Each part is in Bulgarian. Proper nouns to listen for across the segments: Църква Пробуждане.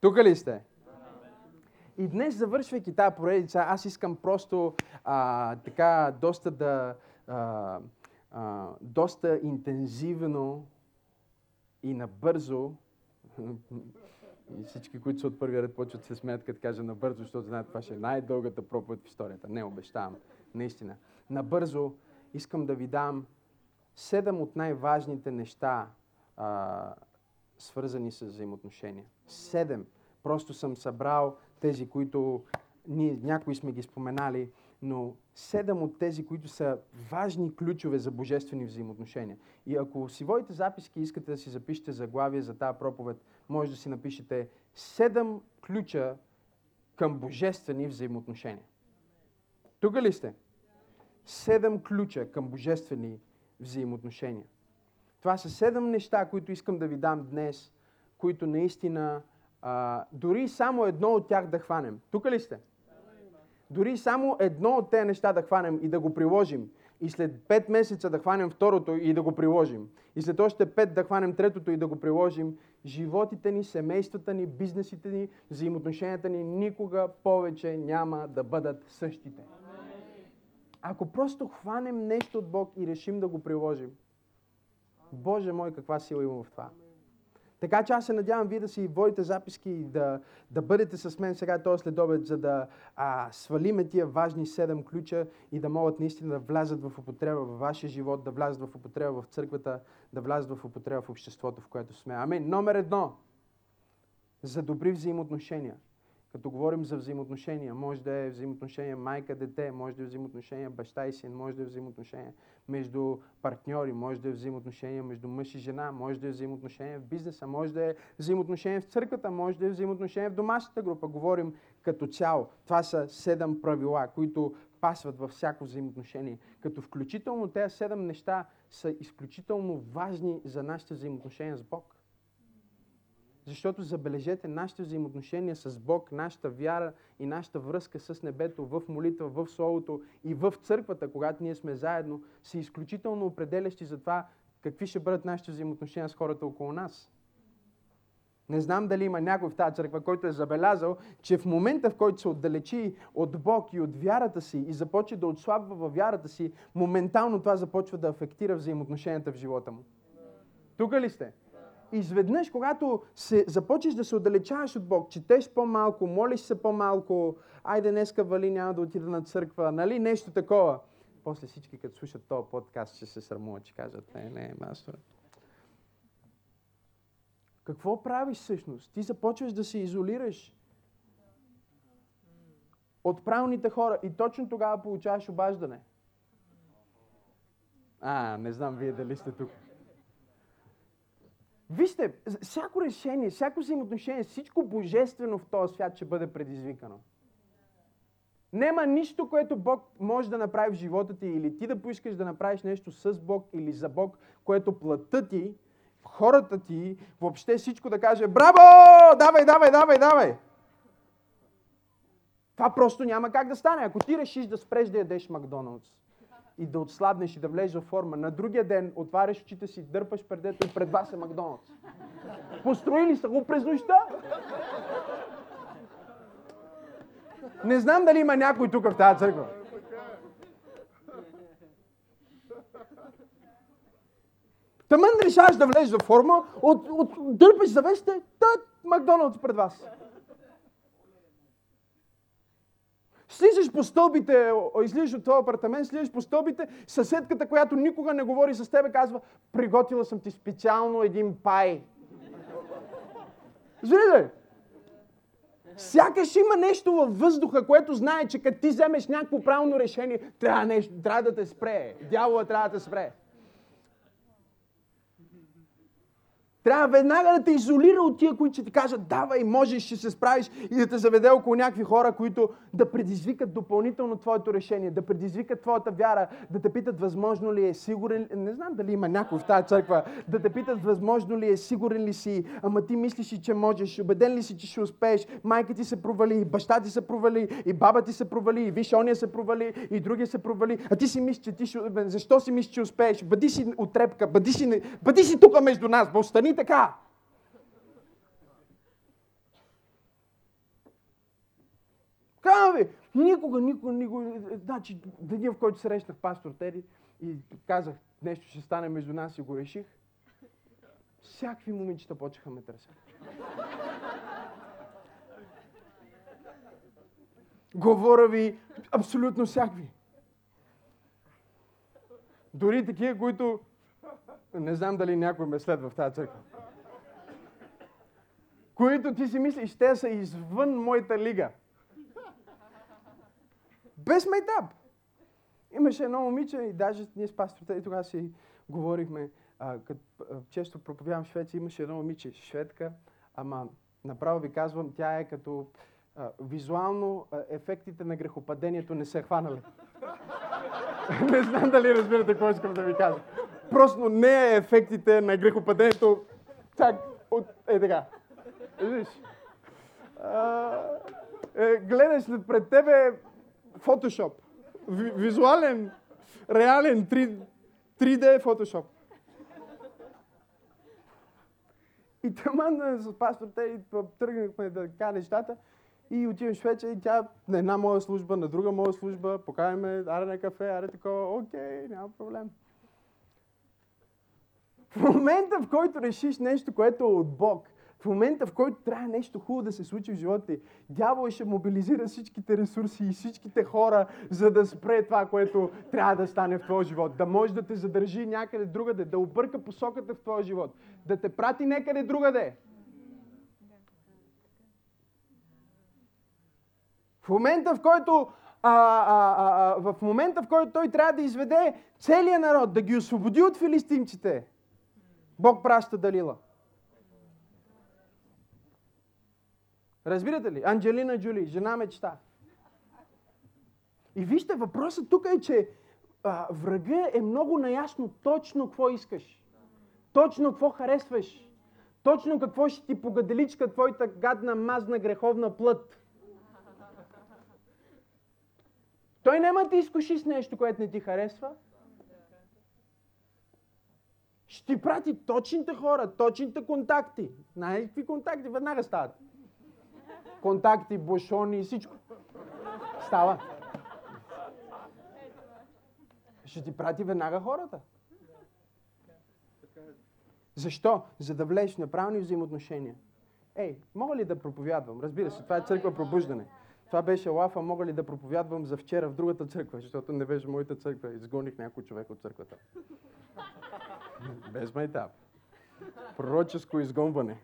Тука ли сте? И днес, завършвайки тази поредица, аз искам просто така доста интензивно и набързо, и всички, които са от първия ред, почват се смеят, като кажа набързо, защото знаят, това ще е най-дългата проповед в историята. Не, обещавам, наистина. Набързо искам да ви дам 7 от най-важните неща, свързани с взаимоотношения. 7. Просто съм събрал тези, които някои сме ги споменали, но 7 от тези, които са важни ключове за божествени взаимоотношения. И ако си водите записки и искате да си запишете заглавие за тази проповед, може да си напишете 7 ключа към божествени взаимоотношения. Тук ли сте? 7 ключа към божествени взаимоотношения. Това са 7 неща, които искам да ви дам днес, които наистина, дори само едно от тях да хванем. Тук ли сте? Дори само едно от тези неща да хванем и да го приложим. И след 5 месеца да хванем второто и да го приложим. И след още 5 да хванем третото и да го приложим. Животите ни, семействата ни, бизнесите ни, взаимоотношенията ни никога повече няма да бъдат същите. Ако просто хванем нещо от Бог и решим да го приложим, Боже мой, каква сила има в това. Така че аз се надявам вие да си водите записки и да бъдете с мен сега този следобед, за да свалиме тия важни 7 ключа и да могат наистина да влязат в употреба във вашия живот, да влязат в употреба в църквата, да влязат в употреба в обществото, в което сме. Амин. Номер 1. За добри взаимоотношения. Като говорим за взаимоотношения, може да е взаимоотношение майка-дете, може да е взаимоотношение баща и син, може да е взаимоотношение между партньори, може да е взаимоотношение между мъж и жена, може да е взаимоотношение в бизнеса, може да е взаимоотношение в църквата, може да е взаимоотношение в домашната група. Говорим като цяло. Това са 7 правила, които пасват във всяко взаимоотношение. Като включително тези 7 неща са изключително важни за нашите взаимоотношения с Бог. Защото, забележете, нашите взаимоотношения с Бог, нашата вяра и нашата връзка с небето в молитва, в Словото и в църквата, когато ние сме заедно, са изключително определящи за това какви ще бъдат нашите взаимоотношения с хората около нас. Не знам дали има някой в тази църква, който е забелязал, че в момента, в който се отдалечи от Бог и от вярата си и започне да отслабва във вярата си, моментално това започва да афектира взаимоотношенията в живота му. Тук ли сте? Изведнъж, когато започнеш да се отдалечаваш от Бог, четеш по-малко, молиш се по-малко, айде днеска вали, няма да отида на църква, нали, нещо такова. После всички, като слушат този подкаст, ще се срамуват, че казват, не, мастер. Какво правиш всъщност? Ти започваш да се изолираш от правилните хора и точно тогава получаваш обаждане. Не знам вие дали сте тук. Вижте, всяко решение, всяко взаимоотношение, всичко божествено в този свят ще бъде предизвикано. Няма нищо, което Бог може да направи в живота ти или ти да поискаш да направиш нещо с Бог или за Бог, което плътта ти, хората ти, въобще всичко да каже браво, давай. Това просто няма как да стане. Ако ти решиш да спреш да ядеш Макдоналдс и да отслабнеш и да влезеш в форма, на другия ден отваряш очите си, дърпаш пердето и пред вас е Макдоналдс. Построили са го през нощта. Не знам дали има някой тук в тази църква. Тъмън решаваш да влезеш в форма, дърпаш завесите, Макдоналдс пред вас. Слизаш по стълбите, излизаш от този апартамент, слизаш по стълбите, съседката, която никога не говори с тебе, казва, приготвила съм ти специално един пай. Зрели? Сякаш има нещо във въздуха, което знае, че като ти вземеш някакво правилно решение, трябва да те спре. Дявола трябва да те спре. Трябва веднага да те изолира от тия, които ще ти кажат, давай, можеш, ще се справиш и да те заведе около някакви хора, които да предизвикат допълнително твоето решение, да предизвикат твоята вяра, да те питат възможно ли е, сигурен... Не знам дали има някой в тази църква. Да те питат възможно ли е, сигурен ли си, ама ти мислиш ли, че можеш, убеден ли си, че ще успееш, майка ти се провали, баща ти се провали, и баба ти се провали, и виж, ония се провали, и другия се провали, а ти си мислиш, че ти ще... Защо си мислиш, че успееш? Бъди си отрепка, бъди си тука между нас, остани така. Казвам ви, никога, значи деня, в който срещнах пастор Тери и казах, нещо ще стане между нас и го реших, всякакви момичета почеха ме търсят. Говоря ви, абсолютно всякакви. Дори такива, които... Не знам дали някой ме следва в тази църква. Които ти си мислиш, те са извън моята лига. Без майтап. Имаше едно момиче и даже ние с пасторите и тогава си говорихме, често проповядвам в Швеция, имаше едно момиче, шведка, ама направо ви казвам, тя е като визуално ефектите на грехопадението не се хванали. Не знам дали разбирате какво искам да ви кажа. Просто не е ефектите на грехопадението. Чак, е така. Виж. Гледаш пред тебе фотошоп. Визуален, реален 3D фотошоп. И таман с пасторите и тръгнахме да така нещата. И отивам в Швеция и тя на една моя служба, на друга моя служба, покаваме, аре на кафе, аре такова, окей, няма проблем. В момента, в който решиш нещо, което е от Бог, в момента, в който трябва нещо хубаво да се случи в живота ти, дявол ще мобилизира всичките ресурси и всичките хора, за да спре това, което трябва да стане в твоя живот. Да може да те задържи някъде другаде, да обърка посоката в твоя живот, да те прати някъде другаде. В момента, в който той трябва да изведе целия народ, да ги освободи от филистимците, Бог праща Далила. Разбирате ли? Анджелина Джули, жена мечта. И вижте, въпросът тук е, че врага е много наясно точно какво искаш. Точно какво харесваш. Точно какво ще ти погаделичка твоята гадна, мазна, греховна плът. Той няма да ти изкуши с нещо, което не ти харесва. Ще ти прати точните хора, точните контакти. Най-какви контакти веднага стават. Контакти, бушони и всичко. Става. Ще ти прати веднага хората. Защо? За да влезеш в неправилни взаимоотношения. Ей, мога ли да проповядвам? Разбира се, това е църква пробуждане. Това беше лафа, мога ли да проповядвам за вчера в другата църква, защото не беше моята църква. Изгоних някой човек от църквата. Без майтап. Пророческо изгонване.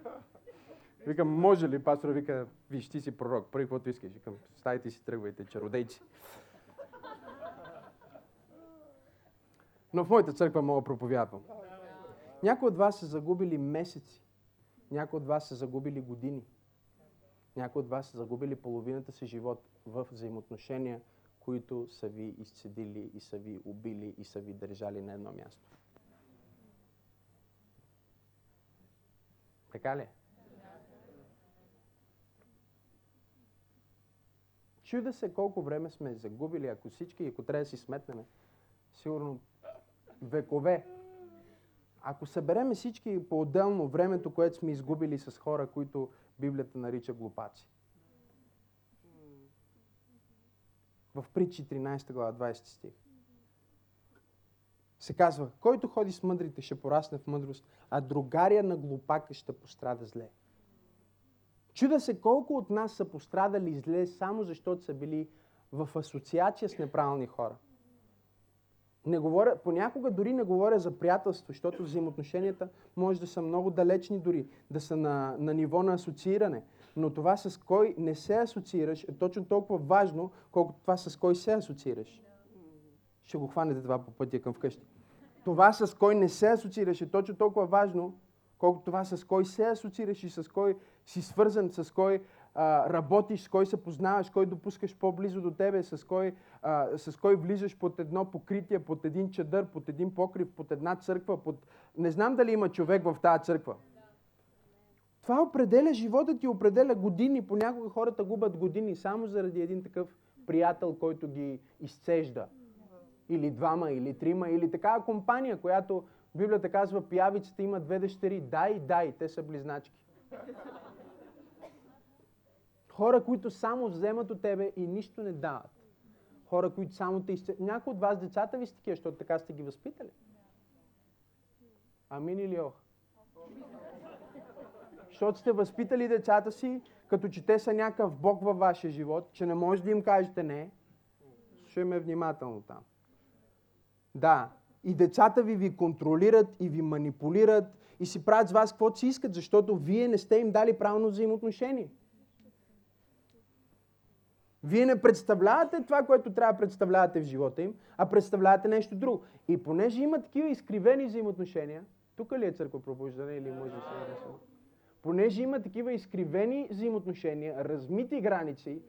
Викам, може ли? Пастор вика, виж, ти си пророк, прави каквото искаш. Викам, стайте си, тръгвайте, чародейци. Но в моята църква мога да проповядвам. Някои от вас са загубили месеци. Някои от вас са загубили години. Някои от вас са загубили половината си живот в взаимоотношения, които са ви изцедили и са ви убили и са ви държали на едно място. Така ли? Чуда се колко време сме загубили, ако всички, ако трябва да си сметнем, сигурно векове. Ако съберем всички по-отделно времето, което сме изгубили с хора, които Библията нарича глупаци. В Притчи 13 глава 20 стих се казва, който ходи с мъдрите ще порасне в мъдрост, а другаря на глупака ще пострада зле. Чуда се колко от нас са пострадали зле, само защото са били в асоциация с неправилни хора. Не говоря, понякога дори не говоря за приятелство, защото взаимоотношенията може да са много далечни дори, да са на ниво на асоцииране. Но това с кой не се асоциираш е точно толкова важно, колкото това с кой се асоциираш. Ще го хванете това по пътя към вкъщи. Това с кой не се асоциираш е точно толкова важно, колкото това с кой се асоциираш и с кой си свързан, с кой работиш, с кой се познаваш, кой допускаш по-близо до тебе, с кой влизаш под едно покритие, под един чадър, под един покрив, под една църква, под... Не знам дали има човек в тази църква. Това определя живота ти, определя години. Понякога хората губят години само заради един такъв приятел, който ги изцежда. Или двама, или трима, или такава компания, която Библията казва, пиявицата има две дъщери. Дай, те са близначки. Хора, които само вземат от тебе и нищо не дават. Хора, които само те изцелят. Някои от вас децата ви са такива, защото така сте ги възпитали. Амин или ох? Защото сте възпитали децата си, като че те са някакъв бог във вашия живот, че не може да им кажете не. Слушай ме внимателно там. Да. И децата ви контролират и ви манипулират и си правят с вас каквото си искат, защото вие не сте им дали правилно взаимоотношение. Вие не представлявате това, което трябва да представлявате в живота им, а представлявате нещо друго. И понеже има такива изкривени взаимоотношения, тук ли е Църква Пробуждане или може да се разсъва? Понеже има такива изкривени взаимоотношения, размити граници,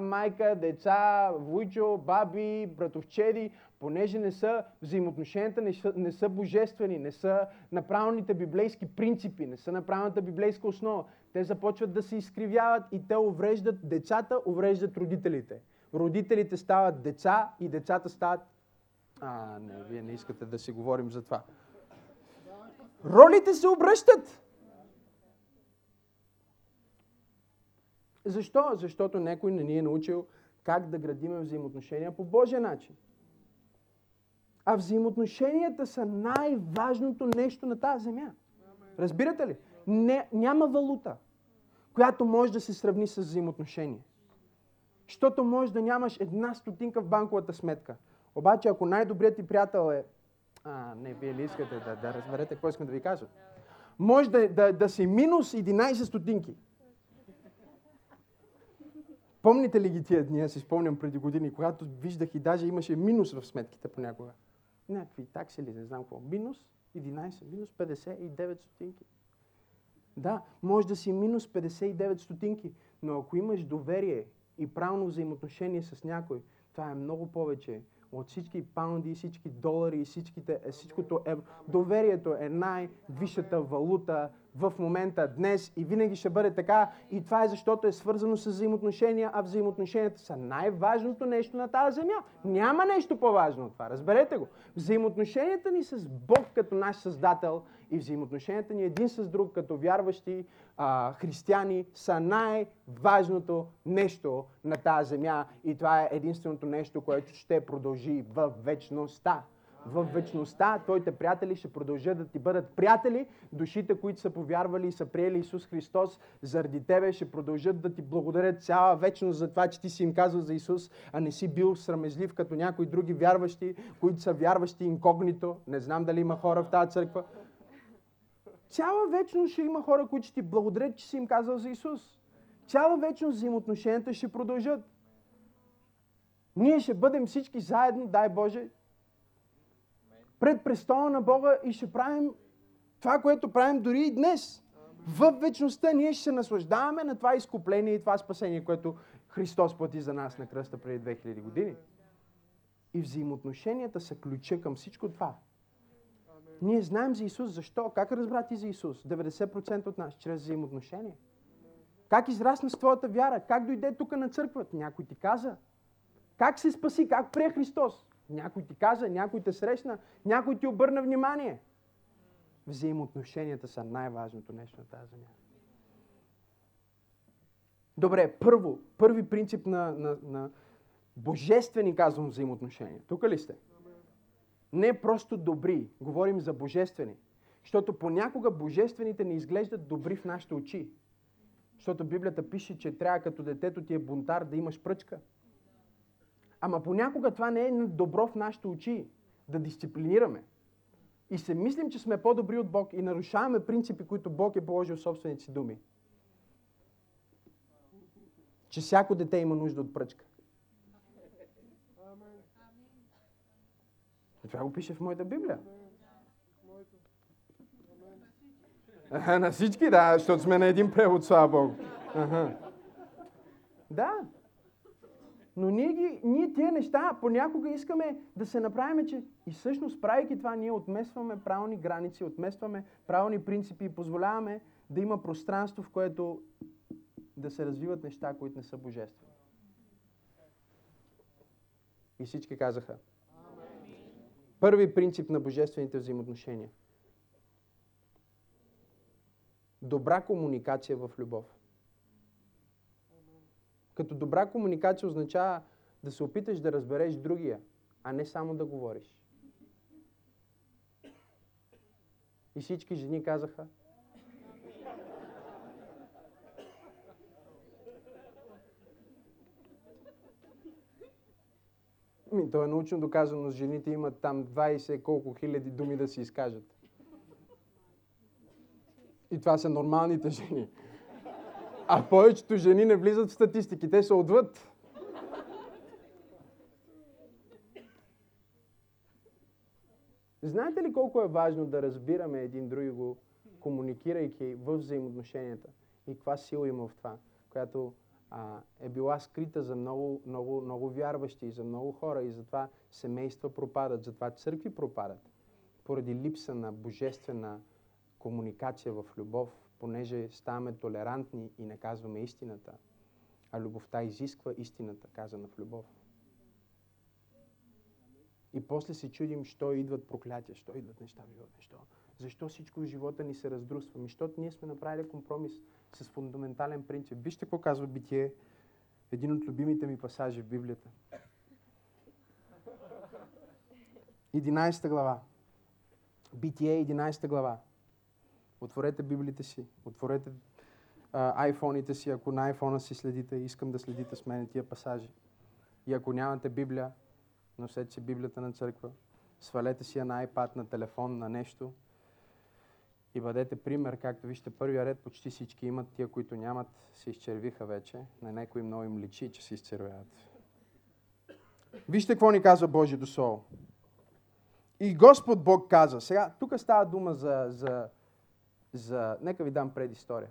майка, деца, вуйчо, баби, братовчеди, понеже не са взаимоотношенията, не са божествени, не са направените библейски принципи, не са направената библейска основа. Те започват да се изкривяват и те увреждат децата, увреждат родителите. Родителите стават деца и децата стават... Не, вие не искате да си говорим за това. Ролите се обръщат! Защо? Защото някой не ни е научил как да градим взаимоотношения по Божия начин. А взаимоотношенията са най-важното нещо на тази земя. Разбирате ли? Няма валута, която може да се сравни с взаимоотношения. Защото може да нямаш 1 стотинка в банковата сметка. Обаче, ако най-добрият ти приятел е... не, вие ли искате да разберете какво искам да ви кажа? Може да си минус 11 стотинки. Помните ли ги тия дни? Аз си спомням преди години, когато виждах и даже имаше минус в сметките понякога. Някакви такси ли, не знам какво. Минус 11, минус 59 стотинки. Да, може да си минус 59 стотинки, но ако имаш доверие и правилно взаимоотношение с някой, това е много повече от всички паунди и всички долари и всичкото евро. Доверието е най-висшата валута в момента, днес и винаги ще бъде така. И това е защото е свързано с взаимоотношения, а взаимоотношенията са най-важното нещо на тази земя. Няма нещо по-важно от това, разберете го. Взаимоотношенията ни с Бог като наш Създател и взаимоотношенията ни един с друг като вярващи християни са най-важното нещо на тази земя. И това е единственото нещо, което ще продължи в вечността. В вечността твоите приятели ще продължат да ти бъдат приятели. Душите, които са повярвали и са приели Исус Христос заради тебе, ще продължат да ти благодарят цяла вечност за това, че ти си им казал за Исус, а не си бил срамежлив като някои други вярващи, които са вярващи инкогнито. Не знам дали има хора в тази църква. Цяла вечност ще има хора, които ще ти благодарят, че си им казал за Исус. Цяла вечност взаимоотношенията ще продължат. Ние ще бъдем всички заедно, дай Боже, пред престола на Бога и ще правим това, което правим дори и днес. В вечността ние ще се наслаждаваме на това изкупление и това спасение, което Христос плати за нас на кръста преди 2000 години. И взаимоотношенията са ключа към всичко това. Ние знаем за Исус. Защо? Как разбра ти за Исус? 90% от нас чрез взаимоотношения. Как израсна с твоята вяра? Как дойде тук на църквата? Някой ти каза. Как се спаси? Как прие Христос? Някой ти каза, някой те срещна, някой ти обърна внимание. Взаимоотношенията са най-важното нещо на тази земя. Добре, първи принцип на божествени, казвам, взаимоотношения. Тук ли сте? Не просто добри, говорим за божествени. Защото понякога божествените не изглеждат добри в нашите очи. Защото Библията пише, че трябва като детето ти е бунтар да имаш пръчка. Ама понякога това не е добро в нашите очи, да дисциплинираме. И се мислим, че сме по-добри от Бог и нарушаваме принципи, които Бог е положил в собствените си думи. Че всяко дете има нужда от пръчка. И това го пише в моята Библия. На всички, да, защото сме на един превод, слава Богу. Да. Но ние тия неща понякога искаме да се направим, че и всъщност, правейки това, ние отместваме правилни граници, отместваме правилни принципи и позволяваме да има пространство, в което да се развиват неща, които не са божествени. И всички казаха. Първи принцип на божествените взаимоотношения. Добра комуникация в любов. Като добра комуникация означава да се опиташ да разбереш другия, а не само да говориш. И всички жени казаха. То е научно доказано, с жените имат там 20 колко хиляди думи да се изкажат. И това са нормалните жени. А повечето жени не влизат в статистики, те са отвъд. Знаете ли колко е важно да разбираме един другиго, комуникирайки в взаимоотношенията? И каква сила има в това, която е била скрита за много, много, много вярващи, за много хора, и затова семейства пропадат, затова църкви пропадат. Поради липса на божествена комуникация в любов, понеже ставаме толерантни и не казваме истината, а любовта изисква истината, казана в любов. И после се чудим, що идват проклятия, що идват неща в живота, що. Защо всичко в живота ни се раздрусва? Защото ние сме направили компромис с фундаментален принцип. Вижте какво казва Битие, един от любимите ми пасажи в Библията. 11 глава. Битие 11 глава. Отворете библиите си, отворете айфоните си, ако на айфона си следите, искам да следите с мен тия пасажи. И ако нямате Библия, носете си Библията на църква, свалете си я на iPad, на телефон, на нещо и бъдете пример, както вижте първия ред, почти всички имат, тия, които нямат, се изчервиха вече, на някои много им личи, че се изчервяват. Вижте какво ни казва Божието Слово. И Господ Бог каза, сега, тук става дума за нека ви дам предистория.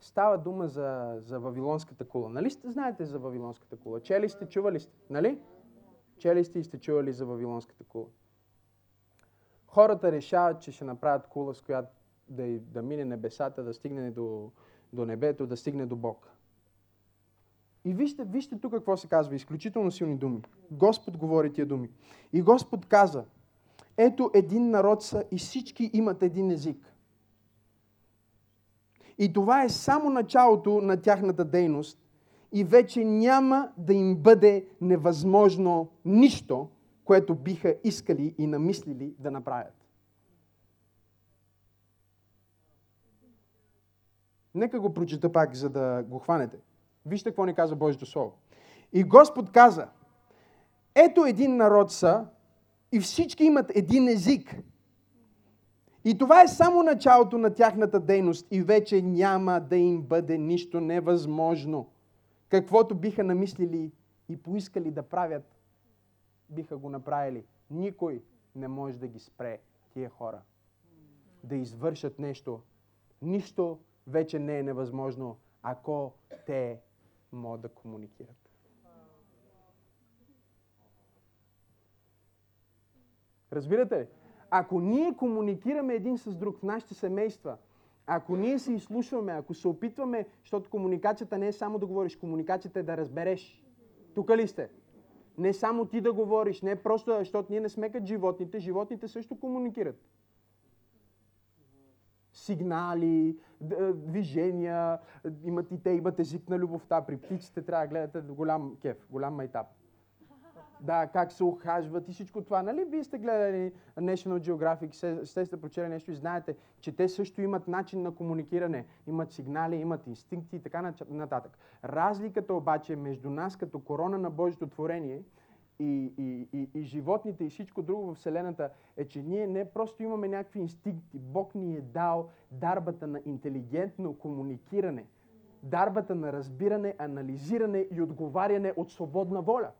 Става дума за Вавилонската кула. Нали сте знаете за Вавилонската кула? Чели сте, чували сте, нали? Чели сте и сте чували за Вавилонската кула. Хората решават, че ще направят кула, с която да мине небесата, да стигне до небето, да стигне до Бог. И вижте тук какво се казва. Изключително силни думи. Господ говори тия думи. И Господ каза, ето един народ са и всички имат един език. И това е само началото на тяхната дейност. И вече няма да им бъде невъзможно нищо, което биха искали и намислили да направят. Нека го прочита пак, за да го хванете. Вижте какво ни казва Божието Слово. И Господ каза, ето един народ са и всички имат един език. И това е само началото на тяхната дейност и вече няма да им бъде нищо невъзможно. Каквото биха намислили и поискали да правят, биха го направили. Никой не може да ги спре, тия хора, да извършат нещо. Нищо вече не е невъзможно, ако те могат да комуникират. Разбирате ли? Ако ние комуникираме един с друг в нашите семейства, ако ние се изслушваме, ако се опитваме, защото комуникацията не е само да говориш, комуникацията е да разбереш. Тук ли сте? Не само ти да говориш, не просто, защото ние не сме като животните. Животните също комуникират. Сигнали, движения, имат и те, имат език на любовта. При птиците трябва да гледате голям кеф, голям майтап. Да, как се ухажват и всичко това. Нали вие сте гледали National Geographic, сте прочели нещо и знаете, че те също имат начин на комуникиране. Имат сигнали, имат инстинкти и така нататък. Разликата обаче между нас като корона на Божието творение и животните и всичко друго в Вселената е, че ние не просто имаме някакви инстинкти. Бог ни е дал дарбата на интелигентно комуникиране. Дарбата на разбиране, анализиране и отговаряне от свободна воля.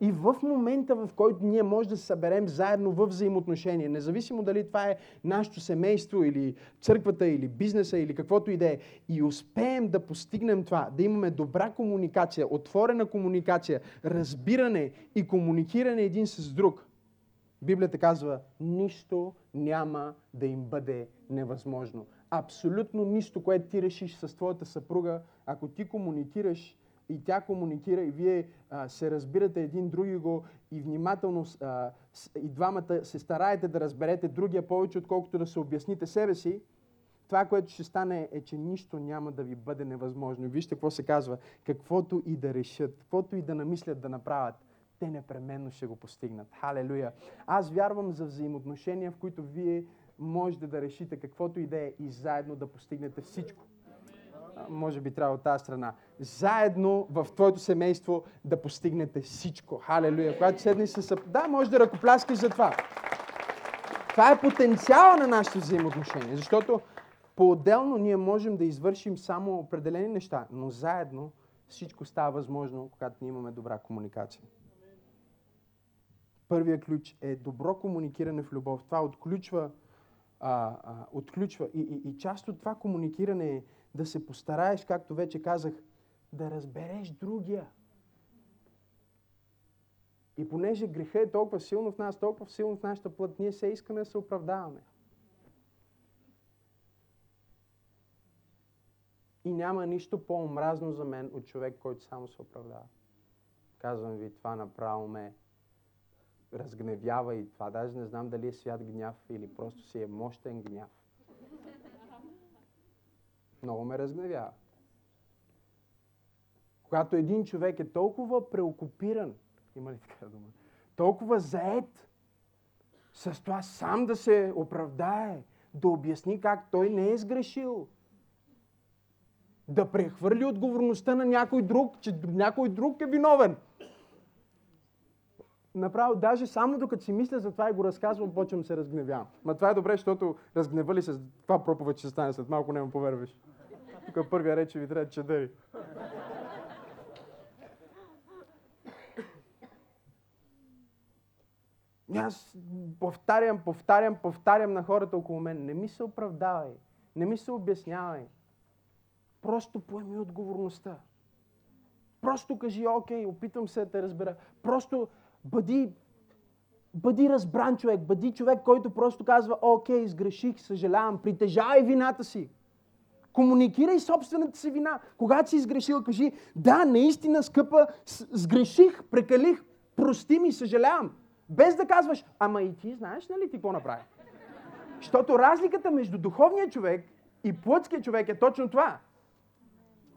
И в момента, в който ние може да се съберем заедно в взаимоотношения, независимо дали това е нашето семейство или църквата или бизнеса или каквото и да е, и успеем да постигнем това, да имаме добра комуникация, отворена комуникация, разбиране и комуникиране един с друг, Библията казва, нищо няма да им бъде невъзможно. Абсолютно нищо, което ти решиш с твоята съпруга, ако ти комуникираш, и тя комуникира, и вие се разбирате един другиго, и внимателно и двамата се стараете да разберете другия повече, отколкото да се обясните себе си, това, което ще стане, е, че нищо няма да ви бъде невъзможно. Вижте какво се казва. Каквото и да решат, каквото и да намислят да направят, те непременно ще го постигнат. Халелуя! Аз вярвам за взаимоотношения, в които вие можете да решите каквото и да е и заедно да постигнете всичко. Може би трябва от тази страна. Заедно в твоето семейство да постигнете всичко. Халелуя! Когато седнеш със съпруга, да, може да ръкопляскаш за това. Това е потенциала на нашите взаимоотношения, защото по-отделно ние можем да извършим само определени неща, но заедно всичко става възможно, когато ние имаме добра комуникация. Първият ключ е добро комуникиране в любов. Това отключва и част от това комуникиране е да се постараеш, както вече казах, да разбереш другия. И понеже грехът е толкова силно в нас, толкова силно в нашата плът, ние се искаме да се оправдаваме. И няма нищо по-омразно за мен от човек, който само се оправдава. Казвам ви, това направо ме разгневява и това даже не знам дали е свят гняв или просто си е мощен гняв. Много ме разгневява. Когато един човек е толкова преокупиран, има ли така дума? Толкова заед с това сам да се оправдае, да обясни как той не е сгрешил, да прехвърли отговорността на някой друг, че някой друг е виновен. Направо, даже само докато си мисля за това и го разказвам, почвам се разгневявам. Ма това е добре, защото разгнева ли се с това проповед, ще стане след малко, не ме поверваш. Тук е първия реч, ви трябва чадъри. Аз повтарям на хората около мен. Не ми се оправдавай, не ми се обяснявай. Просто поеми отговорността. Просто кажи, окей, опитвам се да те разбера. Просто бъди разбран човек. Бъди човек, който просто казва, окей, сгреших, съжалявам, притежавай вината си. Комуникирай собствената си вина. Когато си сгрешил, кажи, да, наистина, скъпа, сгреших, прекалих, прости ми, съжалявам. Без да казваш, ама и ти знаеш, нали ти какво направи? Защото разликата между духовния човек и плътския човек е точно това.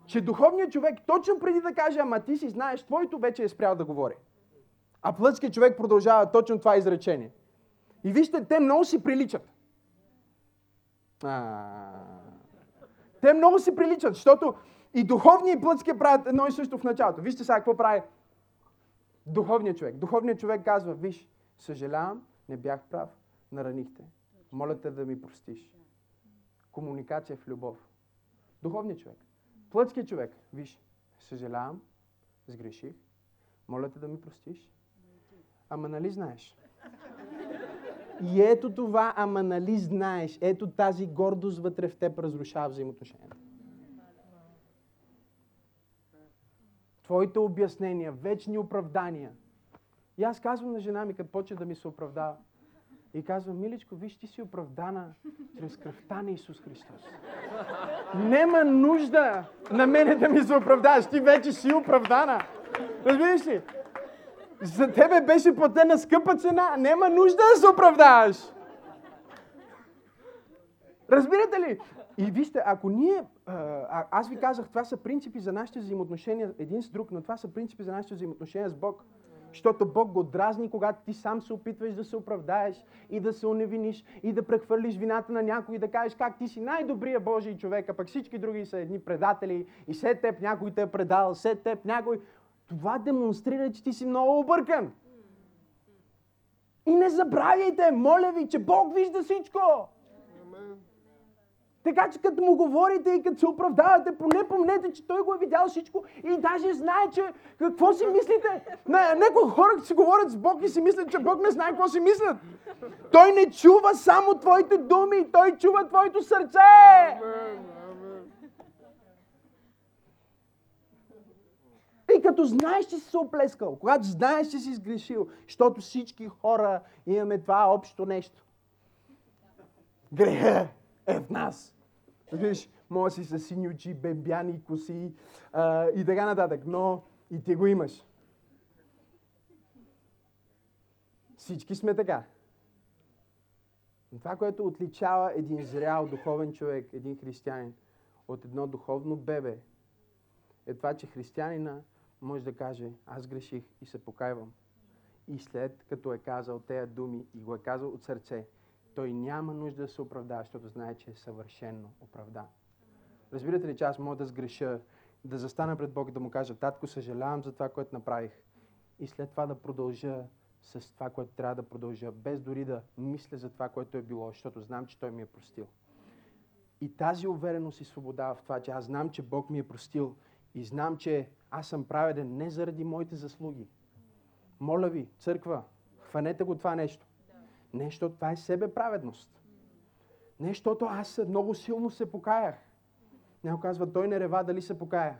Че духовният човек точно преди да каже, ама ти си знаеш, твоето вече е спрял да говори. А плътският човек продължава точно това изречение. И вижте, те много си приличат. Те много си приличат, защото и духовния и плътския правят едно и също в началото. Вижте сега какво прави духовният човек. Духовният човек казва, виж, съжалявам, не бях прав, наранихте. Моля те да ми простиш. Комуникация в любов. Духовният човек. Плътският човек, виж, съжалявам, сгреших, моля те да ми простиш. Ама нали знаеш? И ето това, ама нали знаеш, ето тази гордост вътре в теб разрушава взаимоотношенията. Твоите обяснения, вечни оправдания. И аз казвам на жена ми, като почне да ми се оправдава. И казвам, миличко, виж, ти си оправдана чрез кръвта на Исус Христос. Нема нужда на мене да ми се оправдаваш. Ти вече си оправдана. Разбираш ли? За тебе беше платена скъпа цена. Нема нужда да се оправдаваш. Разбирате ли? И вижте, ако ние... Аз ви казах, това са принципи за нашите взаимоотношения един с друг, но това са принципи за нашите взаимоотношения с Бог. Защото Бог го дразни, когато ти сам се опитваш да се оправдаеш и да се оневиниш и да прехвърлиш вината на някой и да кажеш как ти си най-добрия Божий човек, а пък всички други са едни предатели и след теб някой те е предал, след теб някой... Това демонстрира, че ти си много объркан. И не забравяйте, моля ви, че Бог вижда всичко. Така че като му говорите и като се оправдавате, поне помнете, че той го е видял всичко и даже знае, че какво си мислите. Някои хора си говорят с Бог и си мислят, че Бог не знае какво си мислят. Той не чува само твоите думи, той чува твоето сърце. И като знаеш, че си се оплескал, когато знаеш, че си сгрешил, защото всички хора имаме това общо нещо. Греха е в нас. Виж, може си с сини очи, бебяни, коси и така нататък, но и ти го имаш. Всички сме така. Това, което отличава един зрял духовен човек, един християнин от едно духовно бебе, е това, че християнина може да каже: аз греших и се покайвам. И след като е казал тези думи и го е казал от сърце, той няма нужда да се оправдава, защото знае, че е съвършено оправдан. Разбирате ли, че аз мога да сгреша, да застана пред Бог и да му кажа: татко, съжалявам за това, което направих. И след това да продължа с това, което трябва да продължа, без дори да мисля за това, което е било, защото знам, че той ми е простил. И тази увереност и свобода в това, че аз знам, че Бог ми е простил и знам, че аз съм праведен не заради моите заслуги. Моля ви, църква, хванете го това нещо. Не защото това е себе праведност. Не защото аз много силно се покаях. Някой казва: той не рева дали се покая.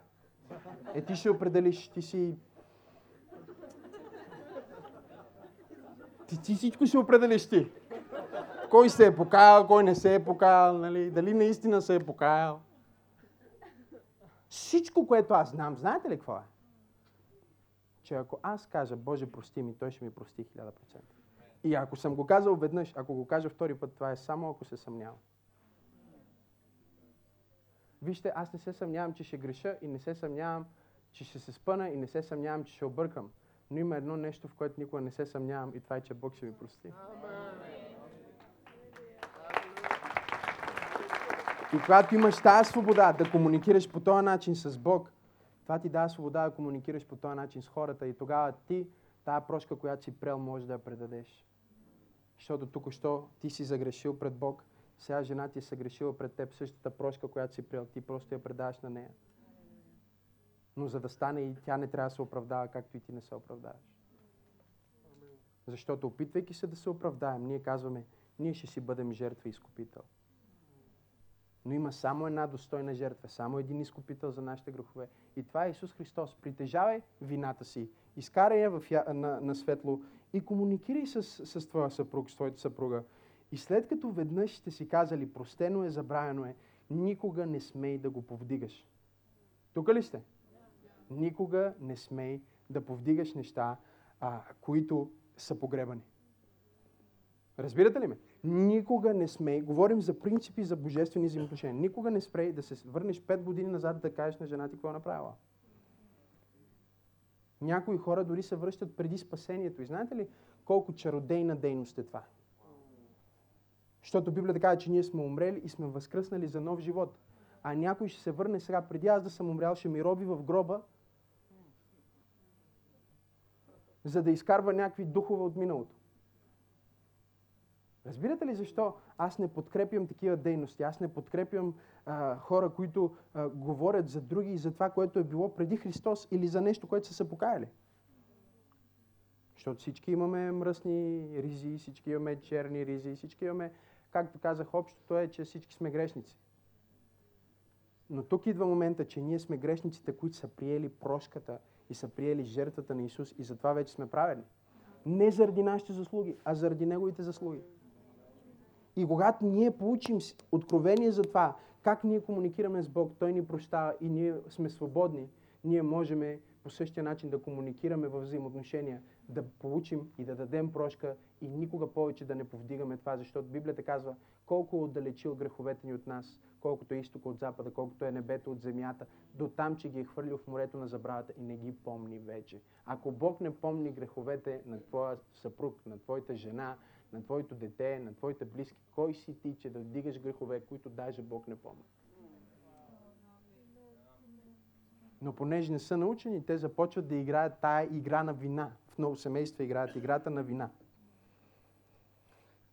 Е, ти ще определиш, ти всичко ще определиш ти. Кой се е покаял, кой не се е покаял, нали? Дали наистина се е покаял. Всичко, което аз знам, знаете ли какво е? Че ако аз кажа: Боже, прости ми, той ще ми прости 1000%. И ако съм го казал веднъж, ако го кажа втори път, това е само ако се съмнявам. Вижте, аз не се съмнявам, че ще греша, и не се съмнявам, че ще се спъна, и не се съмнявам, че ще объркам. Но има едно нещо, в което никога не се съмнявам, и това е, че Бог ще ми прости. И когато имаш тази свобода да комуникираш по този начин с Бог, това ти дава свобода да комуникираш по този начин с хората, и тогава ти тая прошка, която си прел, може да я предадеш. Защото току-що ти си загрешил пред Бог, сега жена ти е съгрешила пред теб, същата прошка, която си прел, ти просто я предаваш на нея. Но за да стане и тя не трябва да се оправдава, както и ти не се оправдаваш. Защото опитвайки се да се оправдаем, ние казваме: ние ще си бъдем жертва и изкупител. Но има само една достойна жертва, само един изкупител за нашите грехове. И това е Исус Христос. Притежавай вината си, изкарай я на светло и комуникирай с твоя съпруг, с твоята съпруга. И след като веднъж сте си казали: простено е, забравено е, никога не смей да го повдигаш. Тук ли сте? Никога не смей да повдигаш неща, които са погребани. Разбирате ли ме? Никога не смей, говорим за принципи за божествени взаимоотношения, никога не спрей да се върнеш 5 години назад да кажеш на жена ти какво е направила. Някои хора дори се връщат преди спасението. И знаете ли колко чародейна дейност е това? Защото Библията казва, че ние сме умрели и сме възкръснали за нов живот. А някой ще се върне сега: преди аз да съм умрял, ще ми роби в гроба, за да изкарва някакви духове от миналото. Разбирате ли защо аз не подкрепям такива дейности? Аз не подкрепям хора, които говорят за други и за това, което е било преди Христос или за нещо, което са се покаяли. Защото всички имаме мръсни ризи, всички имаме черни ризи, всички имаме, както казах, общото е, че всички сме грешници. Но тук идва момента, че ние сме грешниците, които са приели прошката и са приели жертвата на Исус, и затова вече сме праведни. Не заради нашите заслуги, а заради Неговите заслуги. И когато ние получим откровение за това, как ние комуникираме с Бог, Той ни прощава и ние сме свободни, ние можем по същия начин да комуникираме във взаимоотношения, да получим и да дадем прошка и никога повече да не повдигаме това, защото Библията казва: колко е отдалечил греховете ни от нас, колкото е изтока от запада, колкото е небето от земята, до там, че ги е хвърлил в морето на забравата и не ги помни вече. Ако Бог не помни греховете на твоя съпруг, на твоята жена, на твоето дете, на твоите близки, кой си ти, че да вдигаш грехове, които даже Бог не помни? Но понеже не са научени, те започват да играят тая игра на вина. В много семейства играят играта на вина.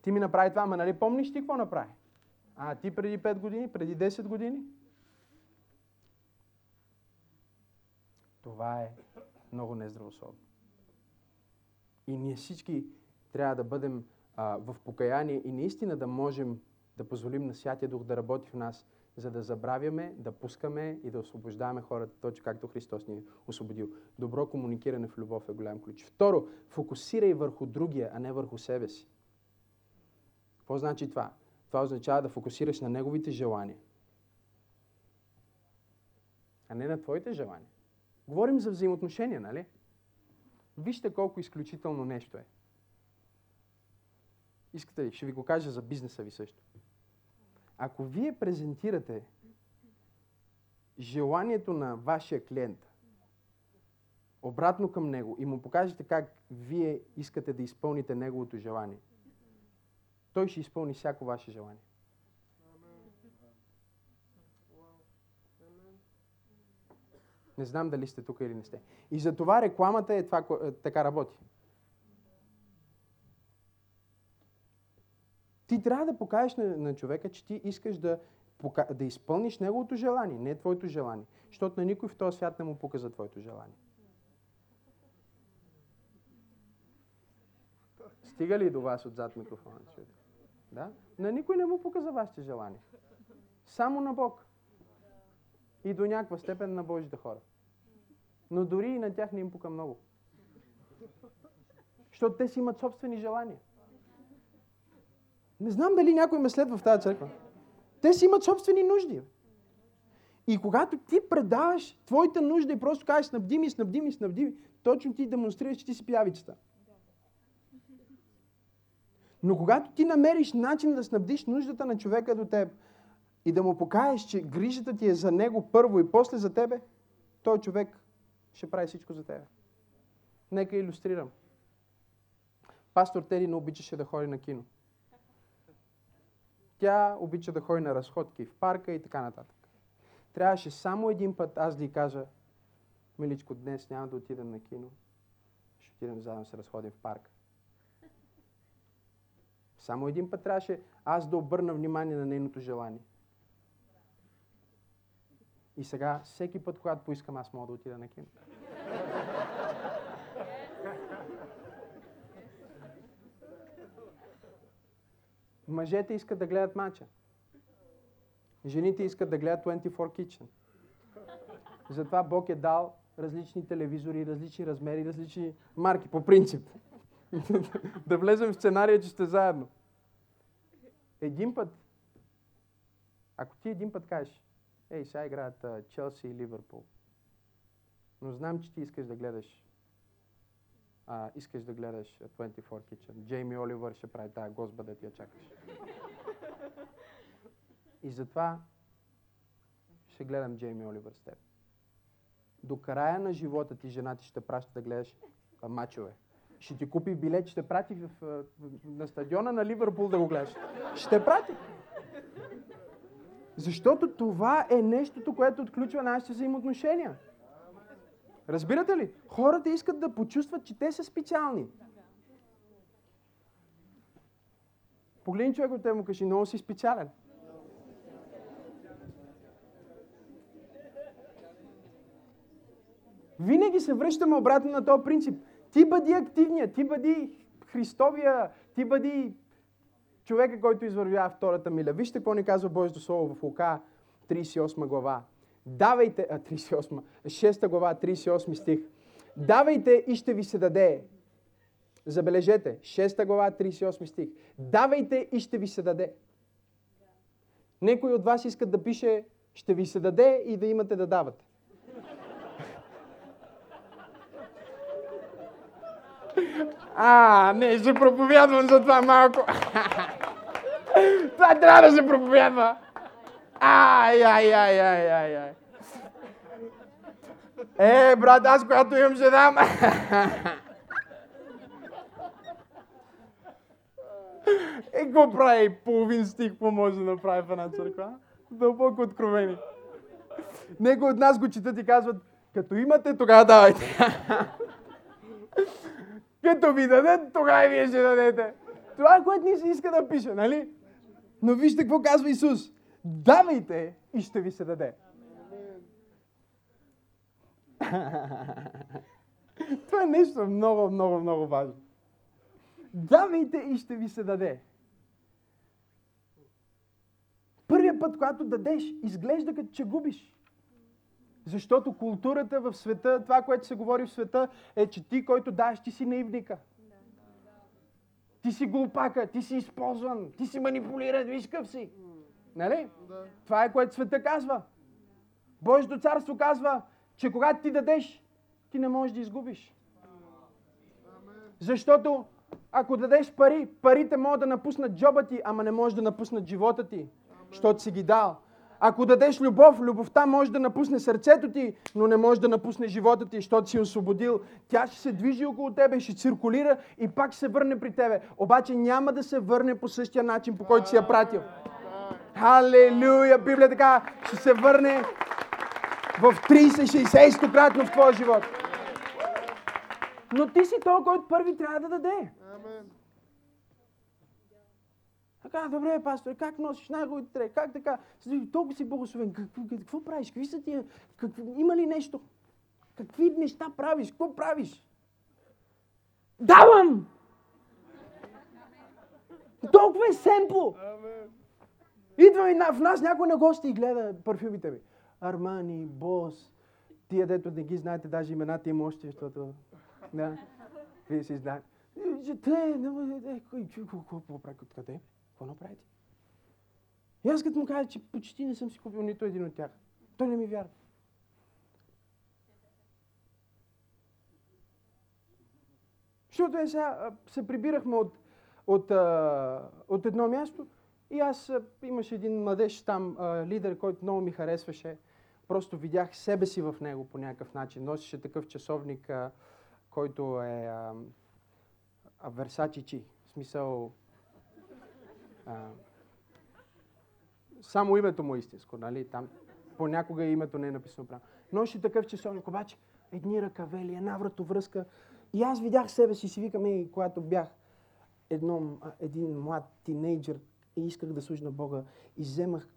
Ти ми направи това, ама нали помниш ти какво направи? А ти преди 5 години, преди 10 години? Това е много нездравословно. И ние всички трябва да бъдем в покаяние и наистина да можем да позволим на Святия Дух да работи в нас, за да забравяме, да пускаме и да освобождаваме хората, точно както Христос ни е освободил. Добро комуникиране в любов е голям ключ. Второ, фокусирай върху другия, а не върху себе си. Какво значи това? Това означава да фокусираш на неговите желания, а не на твоите желания. Говорим за взаимоотношения, нали? Вижте колко изключително нещо е. Искате ли? Ще ви го кажа за бизнеса ви също. Ако вие презентирате желанието на вашия клиент обратно към него и му покажете как вие искате да изпълните неговото желание, той ще изпълни всяко ваше желание. Не знам дали сте тук или не сте. И затова рекламата е това, така работи. Ти трябва да покажеш на човека, че ти искаш да изпълниш неговото желание, не твоето желание. Защото на никой в този свят не му пука за твоето желание. Стига ли до вас отзад микрофона? Да? На никой не му пука за вашите желания. Само на Бог. И до някаква степен на Божите хора. Но дори и на тях не им пука много. Защото те си имат собствени желания. Не знам дали някой ме следва в тази църква. Те си имат собствени нужди. И когато ти предаваш твоята нужда и просто кажеш снабди ми, точно ти демонстрираш, че ти си пиявицата. Но когато ти намериш начин да снабдиш нуждата на човека до теб и да му покажеш, че грижата ти е за него първо и после за тебе, той човек ще прави всичко за тебе. Нека илюстрирам. Пастор Тери не обичаше да ходи на кино. Тя обича да ходи на разходки в парка и така нататък. Трябваше само един път аз да й кажа: миличко, днес няма да отидем на кино. Ще отидем заедно да се разходим в парка. Само един път трябваше аз да обърна внимание на нейното желание. И сега, всеки път, когато поискам, аз мога да отида на кино. Мъжете искат да гледат мача. Жените искат да гледат 24 Kitchen. Затова Бог е дал различни телевизори, различни размери, различни марки, по принцип. Да влезем в сценария, че сте заедно. Един път, ако ти един път кажеш: ей, сега играят Челси и Ливърпул, но знам, че ти искаш да гледаш 24 Kitchen. Джейми Оливър ще прави тая госба, да ти я чакаш. И затова ще гледам Джейми Оливър с теб. До края на живота ти жена ти ще праща да гледаш мачове. Ще ти купи билет, ще прати на стадиона на Ливърпул да го гледаш. Ще прати. Защото това е нещото, което отключва нашите взаимоотношения. Разбирате ли? Хората искат да почувстват, че те са специални. Погледни човек от те му кажи: много си специален. Винаги се връщаме обратно на този принцип. Ти бъди активния, ти бъди Христовия, ти бъди човека, който извървява втората миля. Вижте какво ни казва Божието Слово в Лука 38 глава. 6 глава, 38 стих. Давайте и ще ви се даде. Забележете, 6 глава, 38 стих. Давайте и ще ви се даде. Некои от вас искат да пише: ще ви се даде и да имате да давате. Не, ще проповядвам за това малко. Това трябва да се проповядва. Ай. Брат, аз когато имам, ще дам. Какво прави половин стих, какво може да направи в една църква? Дълбоко откровени. Некои от нас го четат и казват: като имате, тогава давайте. Като ви дадат, тогава и вие ще дадете. Това е, което ни се иска да пише, нали? Но вижте какво казва Исус. Давайте и ще ви се даде. Това е нещо много, много, много важно. Давайте и ще ви се даде. Първият път, когато дадеш, изглежда като че губиш. Защото културата в света, това, което се говори в света, е, че ти, който даш, ти си наивника. Ти си глупака, ти си използван, ти си манипулиран, виж къв си. Нали? Това е, което света казва. Божието царство казва, че когато ти дадеш, ти не можеш да изгубиш. Защото Ако дадеш пари, парите могат да напуснат джоба ти, ама не можеш да напуснат живота ти, защото си ги дал. Ако дадеш любов, любовта може да напусне сърцето ти, но не може да напусне живота ти, защото си освободил. Тя ще се движи около тебе, ще циркулира и пак ще се върне при тебе. Обаче няма да се върне по същия начин, по който си я пратил. Халелуя! Библия така, ще се върне в 30, 60, 100 кратно в твоя живот. Но ти си той, който първи трябва да даде. Така, добре, пастор, как носиш най-голите трей? Как така? Толкова си благословен. Какво правиш? Какви са тия? Има ли нещо? Какви неща правиш? Какво правиш? Давам! Толкова е семпло! Идва в нас някой на гости и гледа парфюмите ми. Армани, Бос, тия дето не ги знаете, даже имената им още, защото... Да, вие си знаете. Какво правите? Откъде? Какво направите? И аз като му кажа, че почти не съм си купил нито един от тях. Той не ми вярва. Защото е сега се прибирахме от едно място и аз имаше един младеж там, лидер, който много ми харесваше. Просто видях себе си в него по някакъв начин. Носеше такъв часовник, който е... Версачичи, в смисъл, само името му е истинско, нали, там понякога името не е написано правилно. Носеше такъв часовник, обаче едни ръкавели, една вратовръзка и аз видях себе си, си викам, когато бях един млад тинейджър и исках да служа на Бога и вземах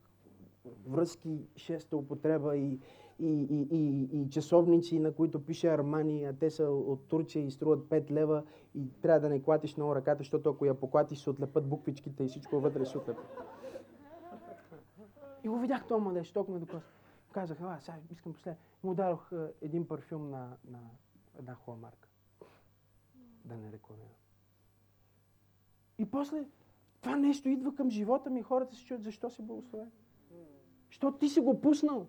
връзки, шеста употреба и часовници, на които пише Армани, а те са от Турция и струват 5 лева и трябва да не клатиш много ръката, защото ако я поклатиш, се отлепат буквичките и всичко вътре се отлепа. И го видях този младеж, толкова ме докосна. Казах, сега искам последно. Му дадох един парфюм на една хубава марка. Да не рекламирам. И после това нещо идва към живота ми, хората се чуят, защо си благословен? Защото ти си го пуснал.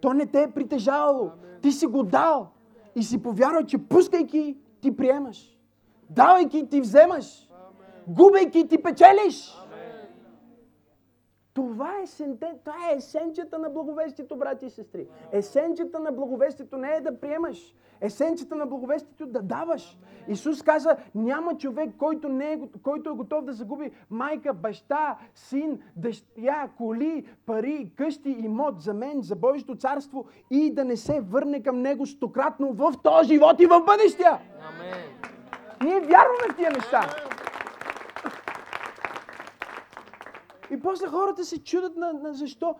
То не те е притежавало. Ти си го дал и си повярвал, че пускайки, ти приемаш. Давайки, ти вземаш. Губейки, ти печелиш. Това е есенцията на благовестието, брати и сестри. Есенцията на благовестието не е да приемаш. Есенцията на благовестието е да даваш. Исус каза, няма човек, който е готов да загуби майка, баща, син, дъщеря, коли, пари, къщи, имот за мен, за Божието царство и да не се върне към него стократно в този живот и в бъдещия. Амен. Ние вярваме в тия неща. И после хората се чудят на защо.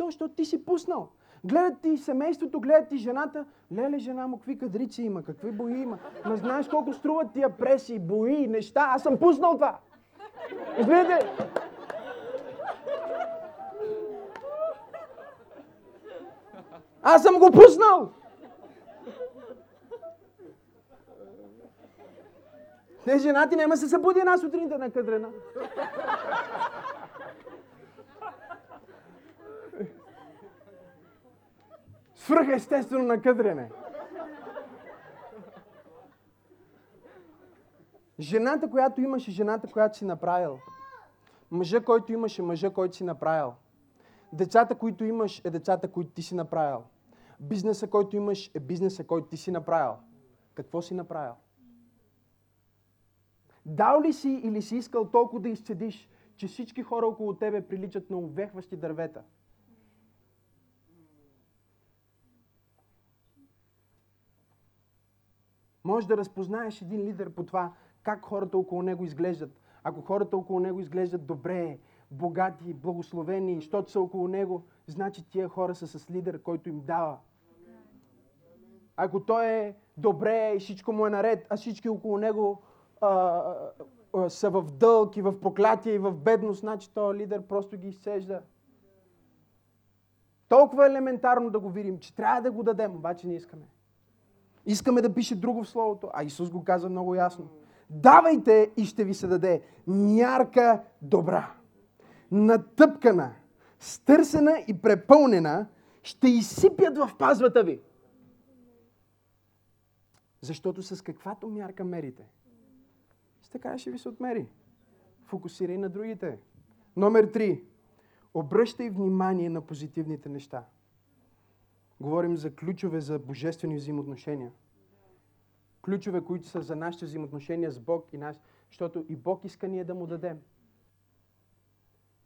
Защо ти си пуснал. Гледат ти семейството, гледат ти жената. Леле, жена му, какви кадрици има, какви бои има. Не знаеш колко струват тия преси, бои, неща. Аз съм пуснал това. Разбирате ли? Аз съм го пуснал. Те жена ти няма се събуди една сутринта на кадрена. Свръхестествено накъдрене. Жената, която имаше, жената, която си направил. Мъжа, който имаше, мъжа, който си направил. Децата, които имаш, е децата, които ти си направил. Бизнеса, който имаш, е бизнеса, който ти си направил. Какво си направил? Дал ли си или си искал толкова да изцедиш, че всички хора около тебе приличат на увехващи дървета? Може да разпознаеш един лидер по това, как хората около него изглеждат. Ако хората около него изглеждат добре, богати, благословени, защото са около него, значи тия хора са с лидер, който им дава. Ако той е добре и всичко му е наред, а всички около него са в дълг и в проклятие и в бедност, значи този лидер просто ги изцежда. Толкова елементарно да го видим, че трябва да го дадем, обаче не искаме. Искаме да пише друго в Словото, а Исус го каза много ясно. Давайте и ще ви се даде мярка добра, натъпкана, стърсена и препълнена, ще изсипят в пазвата ви. Защото с каквато мярка мерите, с така ще ви се отмери. Фокусирай на другите. Номер 3. Обръщай внимание на позитивните неща. Говорим за ключове за божествени взаимоотношения. Ключове, които са за нашите взаимоотношения с Бог и нас, защото и Бог иска ние да му дадем.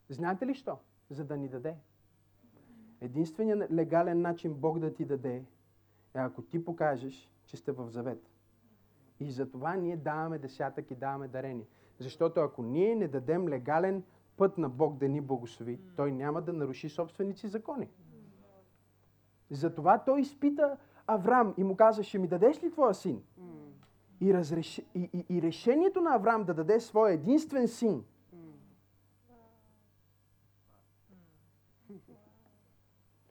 Знаете ли що? За да ни даде. Единственият легален начин Бог да ти даде е ако ти покажеш, че сте в завет. И затова ние даваме десятък и даваме дарение. Защото ако ние не дадем легален път на Бог да ни благослови, той няма да наруши собствените си закони. Затова той изпита Аврам и му каза, ще ми дадеш ли твоя син? И, решението на Аврам да даде своя единствен син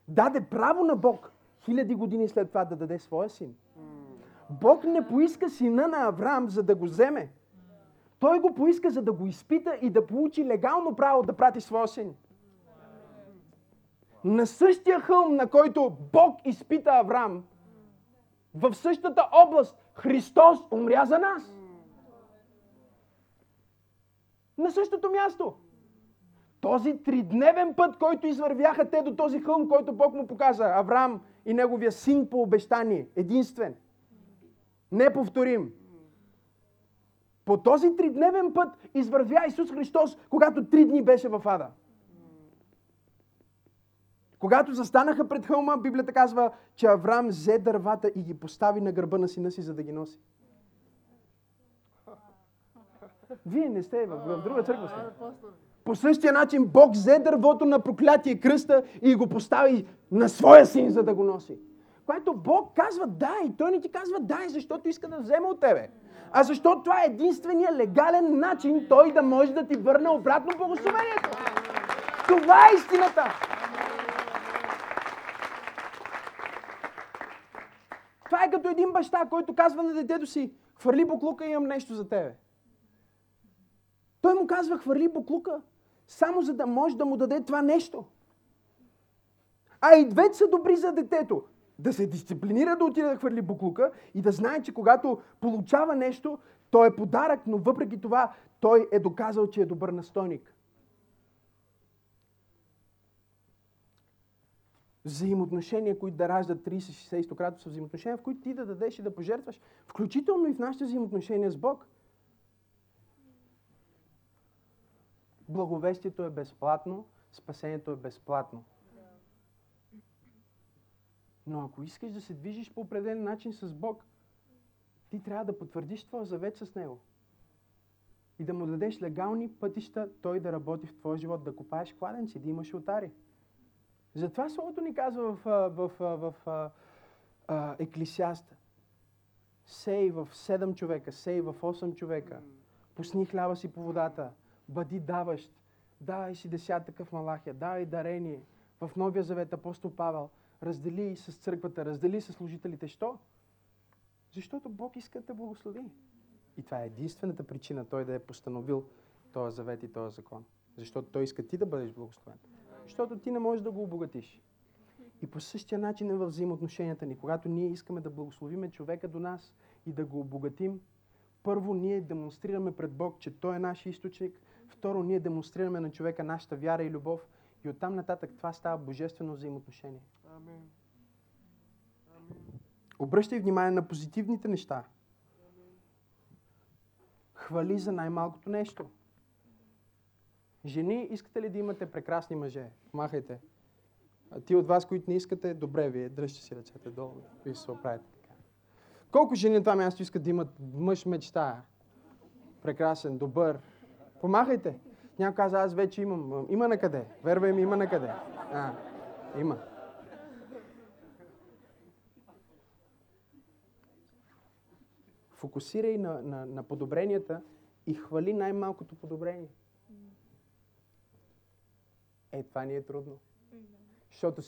даде право на Бог хиляди години след това да даде своя син. Бог не поиска сина на Аврам, за да го вземе. Той го поиска, за да го изпита и да получи легално право да прати своя син. На същия хълм, на който Бог изпита Аврам, в същата област Христос умря за нас. На същото място. Този тридневен път, който извървяха те до този хълм, който Бог му показа. Аврам и неговия син по обещание. Единствен. Неповторим. По този тридневен път извървя Исус Христос, когато 3 дни беше в ада. Когато застанаха пред хълма, Библията казва, че Аврам взе дървата и ги постави на гърба на сина си, за да ги носи. Вие не сте в друга църква сте. По същия начин Бог взе дървото на проклятие кръста и го постави на своя син, за да го носи. Което Бог казва дай, той не ти казва дай, защото иска да вземе от тебе. А защото това е единствения легален начин той да може да ти върне обратно благословението. Това е истината. Това е като един баща, който казва на детето си, хвърли боклука, имам нещо за тебе. Той му казва, хвърли боклука, само за да може да му даде това нещо. А и двете са добри за детето. Да се дисциплинира да отиде да хвърли буклука и да знае, че когато получава нещо, то е подарък, но въпреки това той е доказал, че е добър настойник. Взаимоотношения, които да раждат 30, 60 и 100 кратно са взаимоотношения, в които ти да дадеш и да пожертваш, включително и в нашите взаимоотношения с Бог. Благовестието е безплатно, спасението е безплатно. Но ако искаш да се движиш по определен начин с Бог, ти трябва да потвърдиш твоя завет с Него. И да му дадеш легални пътища, той да работи в твоя живот, да копаеш кладенци, да имаш олтари. Затова Словото ни казва в Еклесиаста. Сей в 7 човека, сей в 8 човека. Пусни хляба си по водата, бъди даващ, давай си десятъка в Малахия, давай дарение. В Новия завет апостол Павел. Раздели с църквата, раздели с служителите. Що? Защото Бог иска да благослови. И това е единствената причина той да е постановил този завет и този закон. Защото той иска ти да бъдеш благословен. Защото ти не можеш да го обогатиш. И по същия начин е във взаимоотношенията ни. Когато ние искаме да благословиме човека до нас и да го обогатим, първо ние демонстрираме пред Бог, че той е наш източник. Второ, ние демонстрираме на човека нашата вяра и любов. И оттам нататък това става божествено взаимоотношение. Амин. Амин. Обръщай внимание на позитивните неща. Хвали за най-малкото нещо. Жени, искате ли да имате прекрасни мъже? Махайте. А ти от вас, които не искате, добре вие, дръжте си ръцете долу и се оправите така. Колко жени на това място искат да имат мъж мечта? Прекрасен, добър. Помахайте. Някой каза, аз вече имам. Има на къде. Вервай ми, има на къде. Има. Фокусирай на подобренията и хвали най-малкото подобрение. Това ни е трудно. Защото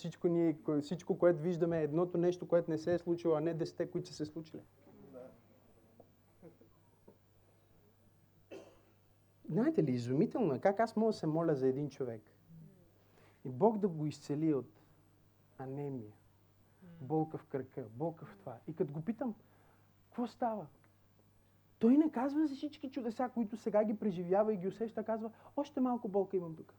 всичко, което виждаме, е едното нещо, което не се е случило, а не 10, които са се случили. Знаете ли, изумително е как аз мога да се моля за един човек. И Бог да го изцели от анемия, болка в кръка, болка в това. И като го питам, какво става? Той не казва за всички чудеса, които сега ги преживява и ги усеща, казва, още малко болка имам тук.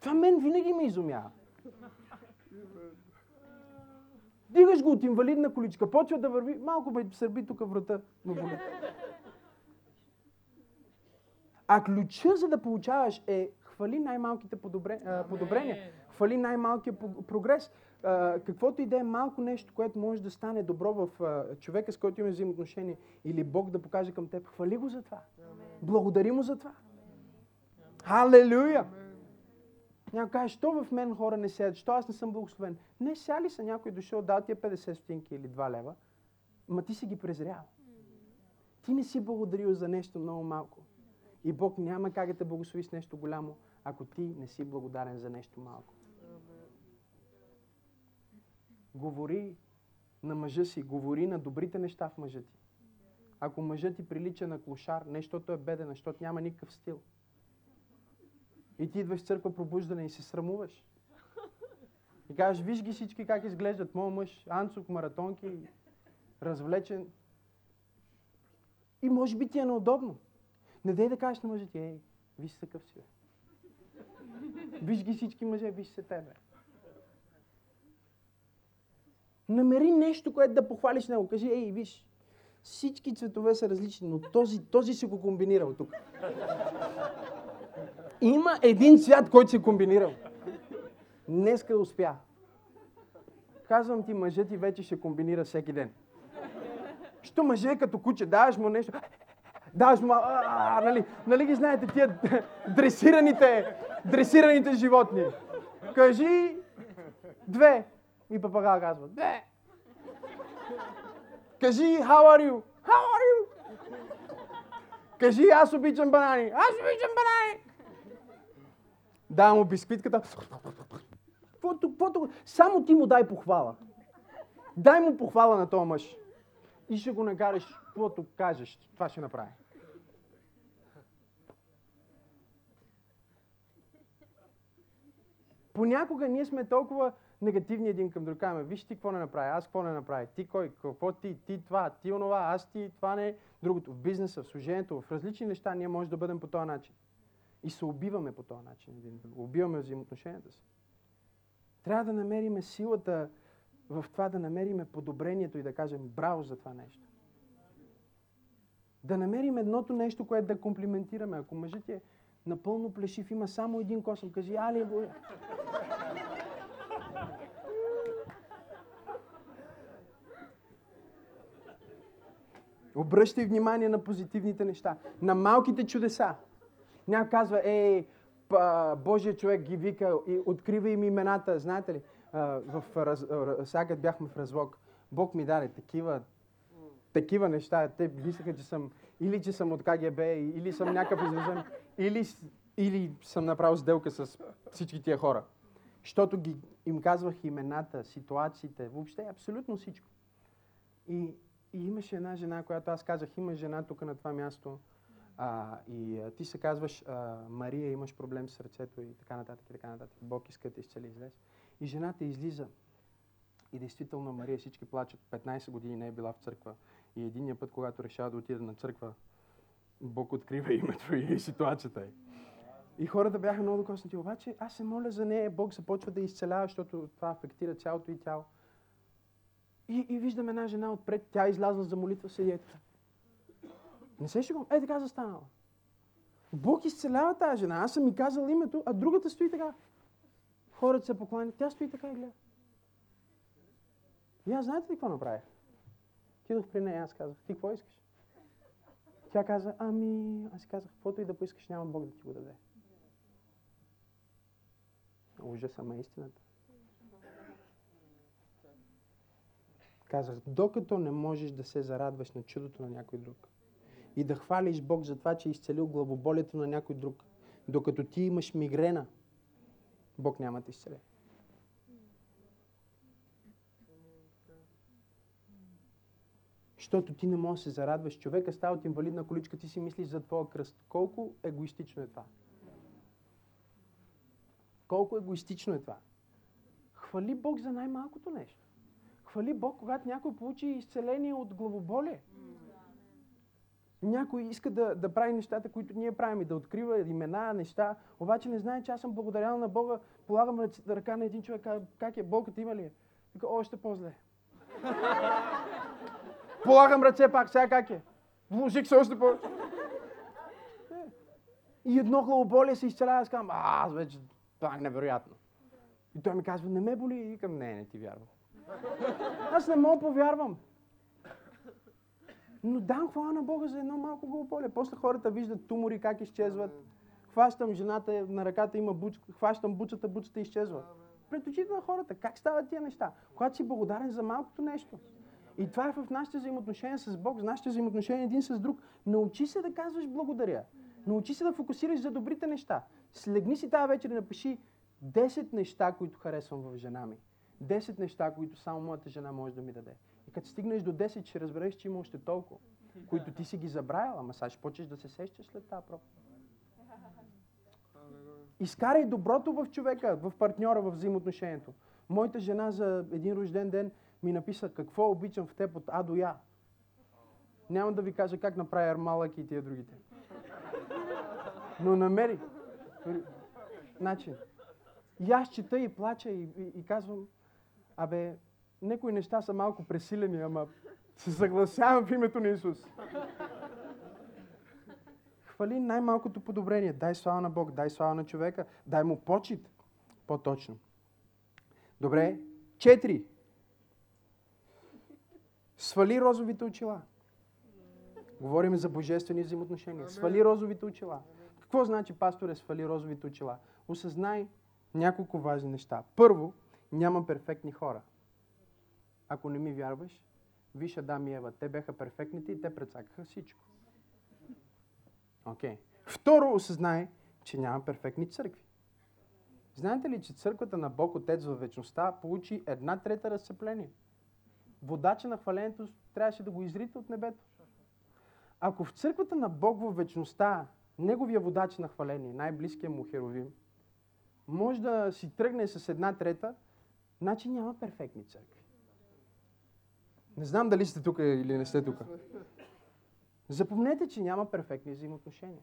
Това мен винаги ме изумява. Дигаш го от инвалидна количка, почва да върви, малко ме сърби тук врата. А ключа за да получаваш е хвали най-малките подобрения, хвали най-малкия прогрес. Каквото и да е малко нещо, което може да стане добро в човека, с който имаш взаимоотношение, или Бог да покаже към теб, хвали го за това. Амен. Благодари му за това. Халелуя! Някой каже, що в мен хора не сядат, що аз не съм благословен? Не сяли са, някой дошъл, дал ти 50 стотинки или 2 лева, ма ти си ги презрял. Ти не си благодарил за нещо много малко. И Бог няма как да те благослови с нещо голямо, ако ти не си благодарен за нещо малко. Говори на мъжа си, говори на добрите неща в мъжа ти. Ако мъжът ти прилича на клошар, нещото е беден, защото няма никакъв стил. И ти идваш в църква пробуждане и се срамуваш. И кажеш, виж ги всички как изглеждат. Моя мъж, анцук, маратонки, развлечен. И може би ти е неудобно. Не дай да кажеш на мъжа ти, ей, виж такъв си. Виж ги всички мъже, виж се тебе. Намери нещо, което да похвалиш него. Кажи, ей, виж, всички цветове са различни, но този си го комбинирал тук. Има един цвят, който си е комбинирал. Днеска успя. Казвам ти, мъжът ти вече ще комбинира всеки ден. Що мъже като куче, даваш му нещо, даваш му малко, нали ги знаете тия дресираните животни. Кажи, 2. И папагал казва, 2. Кажи, how are you? How are you? Кажи, аз обичам банани. Аз обичам банани. Давам му бисквитката. Само ти му дай похвала. Дай му похвала на този мъж. И ще го накараш, каквото кажеш. Това ще направи. Понякога ние сме толкова негативни един към друг. Казваме, виж ти какво не направи, аз какво не направи, ти кой, какво ти това, ти онова, аз ти това не, другото. В бизнеса, в служението, в различни неща ние може да бъдем по този начин. И се убиваме по този начин. Убиваме взаимоотношенията си. Трябва да намерим силата в това, да намерим подобрението и да кажем браво за това нещо. Да намерим едното нещо, което да комплиментираме. Ако мъжът е напълно плешив, има само един косъм, кажи, али, боля. Обръщай внимание на позитивните неща, на малките чудеса. Някой казва, Божия човек ги вика, и открива им имената. Знаете ли, сега като бяхме в развод, Бог ми даде такива неща. Те мислеха, че съм, или че съм от КГБ, или съм някакъв извън, или съм направил сделка с всички тия хора. Щото им казвах имената, ситуациите, въобще абсолютно всичко. И имаше една жена, която аз казах, има жена тук на това място, ти се казваш Мария, имаш проблем с сърцето и така нататък, и така нататък. Бог иска да те изцели, излез. И жената излиза. И действително Мария, всички плачат. 15 години не е била в църква. И единия път, когато решава да отида на църква, Бог открива името и ситуацията е. И хората бяха много докоснати. Обаче аз се моля за нея, Бог започва да изцелява, защото това афектира цялото и тяло. И виждам една жена отпред, тя излязла за молитва, седи така. Не се шегувам, така застанала. Бог изцелява тази жена, аз съм и казал името, а другата стои така. Хората се покланят, тя стои така и гледа. И аз, знаете ли какво направих? Кидох при нея, аз казах, ти какво искаш? Тя каза, аз казах, каквото и да поискаш, няма Бог да ти го даде. Ужаса ме истината. Казах, докато не можеш да се зарадваш на чудото на някой друг и да хвалиш Бог за това, че е изцелил главоболието на някой друг, докато ти имаш мигрена, Бог няма да те изцели. Защото ти не можеш да се зарадваш. Човека става от инвалидна количка, ти си мислиш за твоя кръст. Колко егоистично е това? Хвали Бог за най-малкото нещо. Хвали Бог, когато някой получи изцеление от главоболие. Някой иска да прави нещата, които ние правим, и да открива имена, неща, обаче не знае, че аз съм благодарял на Бога. Полагам ръка на един човек, как е, болката ти има ли? Така, още по-зле. Полагам ръце пак, сега как е? Вложих се още по-зле. И едно главоболие се изцелява, аз казвам, аз вече, това е невероятно. И той ми казва, не ме боли, и към не ти вярвам. Аз не мога повярвам. Но дам хвала на Бога за едно малко главоболие. После хората виждат тумори как изчезват. Хващам жената, на ръката има бучка, хващам бучата, бучата изчезва. Пред очите на хората, как стават тия неща? Когато си благодарен за малкото нещо. И това е в нашите взаимоотношения с Бог, в нашите взаимоотношения един с друг. Научи се да казваш благодаря. Научи се да фокусираш за добрите неща. Слегни си тази вечер и напиши 10 неща, които харесвам в жена ми. 10 неща, които само моята жена може да ми даде. И като стигнеш до 10, ще разбереш, че има още толкова, които ти си ги забравила, ама сега ще почнеш да се сещаш след тази проповед. Изкарай доброто в човека, в партньора, в взаимоотношението. Моята жена за един рожден ден ми написа, какво обичам в теб от А до Я. Няма да ви кажа как направя малък и тия другите. Но намерих начин. И аз чета и плача и казвам, абе, някои неща са малко пресилени, ама се съгласявам в името на Исус. Хвали най-малкото подобрение. Дай слава на Бог, дай слава на човека, дай му почит. По-точно. Добре, 4. Свали розовите очила. Говорим за божествени взаимоотношения. Свали розовите очила. Какво значи, пасторе, свали розовите очила? Осъзнай няколко важни неща. Първо, няма перфектни хора. Ако не ми вярваш, виж Адам и Ева. Те бяха перфектните и те прецакаха всичко. Окей. Второ, осъзнай, че няма перфектни църкви. Знаете ли, че църквата на Бог Отец във вечността получи 1/3 разцепление? Водача на хвалението трябваше да го изрите от небето. Ако в църквата на Бог във вечността, неговия водач на хваление, най-близкият му херовим, може да си тръгне с 1/3, значи няма перфектни църкви. Не знам дали сте тук или не сте тук. Запомнете, че няма перфектни взаимоотношения.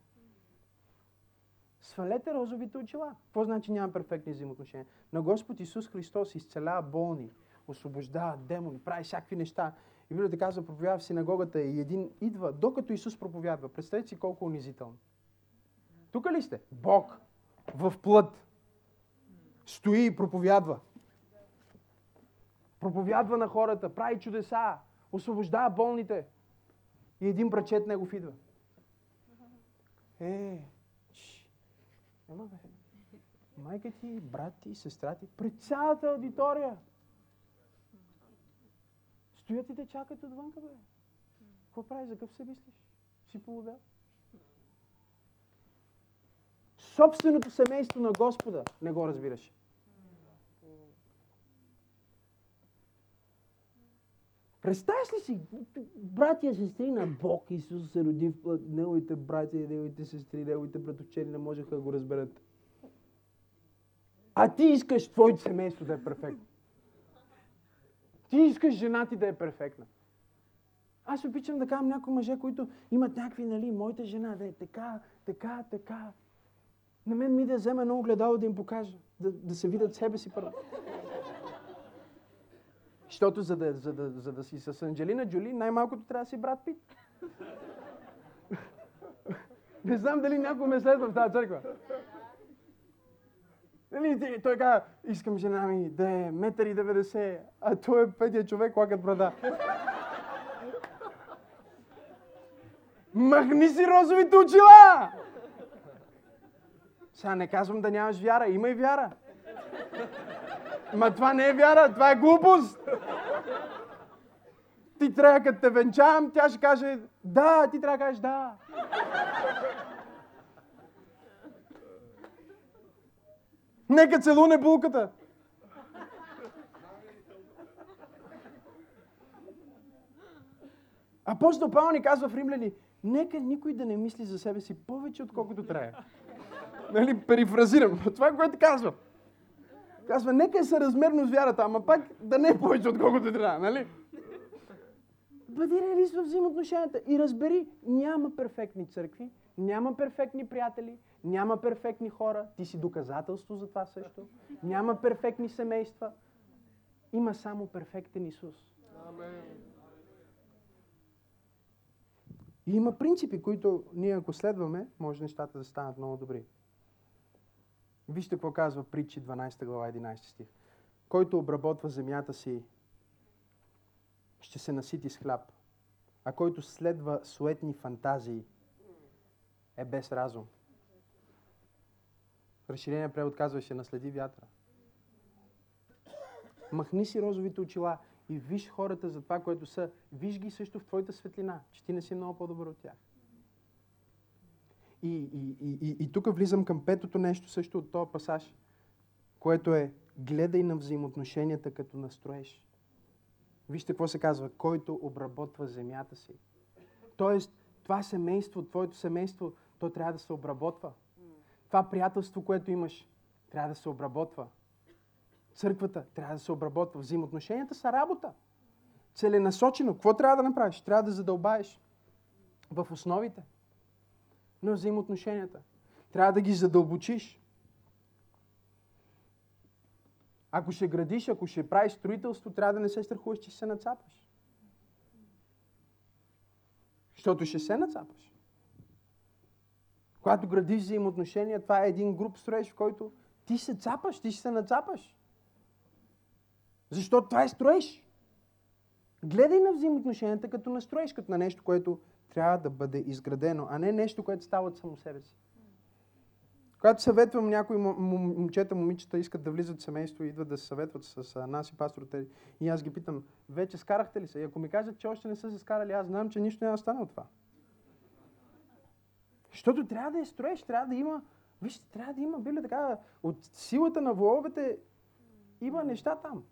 Свалете розовите очила. Какво значи няма перфектни взаимоотношения? На Господ Исус Христос изцелява болни, освобождава демони, прави всякакви неща. И Библията казва, проповядва в синагогата и един идва, докато Исус проповядва. Представете си колко унизително. Тук ли сте? Бог в плът стои и проповядва. Проповядва на хората, прави чудеса, освобождава болните. И един брачет негов идва. Майка ти, брат ти, сестра ти, пред цялата аудитория. Стоят и те чакат отвънка, бе. Какво правиш, за къв се мислиш? Си полудял. Собственото семейство на Господа не го разбираше. Представяш ли си, братия и сестри на Бог, Исус се роди в плът, неговите братия и неговите сестри, неговите братовчери не можеха да го разберат. А ти искаш твоето семейство да е перфектно. Ти искаш жена ти да е перфектна. Аз обичам да казвам някои мъже, които имат някакви, нали, моята жена да е така. На мен ми да взема едно огледало да им покажа, да се видят себе си първо. Защото за да си с Анджелина Джоли, най-малкото трябва да си брат Пит. Не знам дали някой ме следва в тази църква. Дали, той казва, искам жена ми да е 1,90 м, а той е петия човек, лакът брада. Махни си розовите очила! Сега не казвам да нямаш вяра, имай вяра. Ма това не е вяра, това е глупост. Ти трябва, като те венчам, тя ще каже да, ти трябва да кажеш да. Нека целуне булката. Апостол Павел ни казва в Римляни, нека никой да не мисли за себе си повече, отколкото трябва. Нали, перифразирам, това е което казвам. Казва, нека е съразмерно с вярата, ама пак да не е повече отколкото трябва, нали? Бъди реалист в взаимоотношенията и разбери, няма перфектни църкви, няма перфектни приятели, няма перфектни хора, ти си доказателство за това също, няма перфектни семейства, има само перфектен Исус. Амен. И има принципи, които ние ако следваме, може нещата да станат много добри. Вижте какво казва Притчи 12 глава 11 стих. Който обработва земята си, ще се насити с хляб, а който следва суетни фантазии, е без разум. Разширения превод казва, ще наследи вятъра. Махни си розовите очила и виж хората за това, което са. Виж ги също в твоята светлина, че ти не си много по-добър от тях. И тук влизам към петото нещо също от този пасаж, което е гледай на взаимоотношенията като настроеж. Вижте какво се казва, който обработва земята си. Тоест, това семейство, твоето семейство, то трябва да се обработва. Това приятелство, което имаш, трябва да се обработва. Църквата трябва да се обработва. Взаимоотношенията са работа. Целенасочено. Какво трябва да направиш? Трябва да задълбаеш в основите на взаимоотношенията. Трябва да ги задълбочиш. Ако ще градиш, ако ще правиш строителство, трябва да не се страхуваш, че ще се нацапаш. Защото ще се нацапаш. Когато градиш взаимоотношения, това е един груб строеж, в който ти се цапаш, ти ще се нацапаш. Защото това е строеж. Гледай на взаимоотношенията като на строеж, като на нещо, което трябва да бъде изградено, а не нещо, което става от само себе си. Когато съветвам някои момчета, момичета искат да влизат в семейство и идват да се съветват с нас и пасторите, и аз ги питам, вече скарахте ли се? И ако ми кажат, че още не са се скарали, аз знам, че нищо няма стане от това. Защото трябва да е строеж, трябва да има, вижте, трябва да има, били така, от силата на воловете има неща там.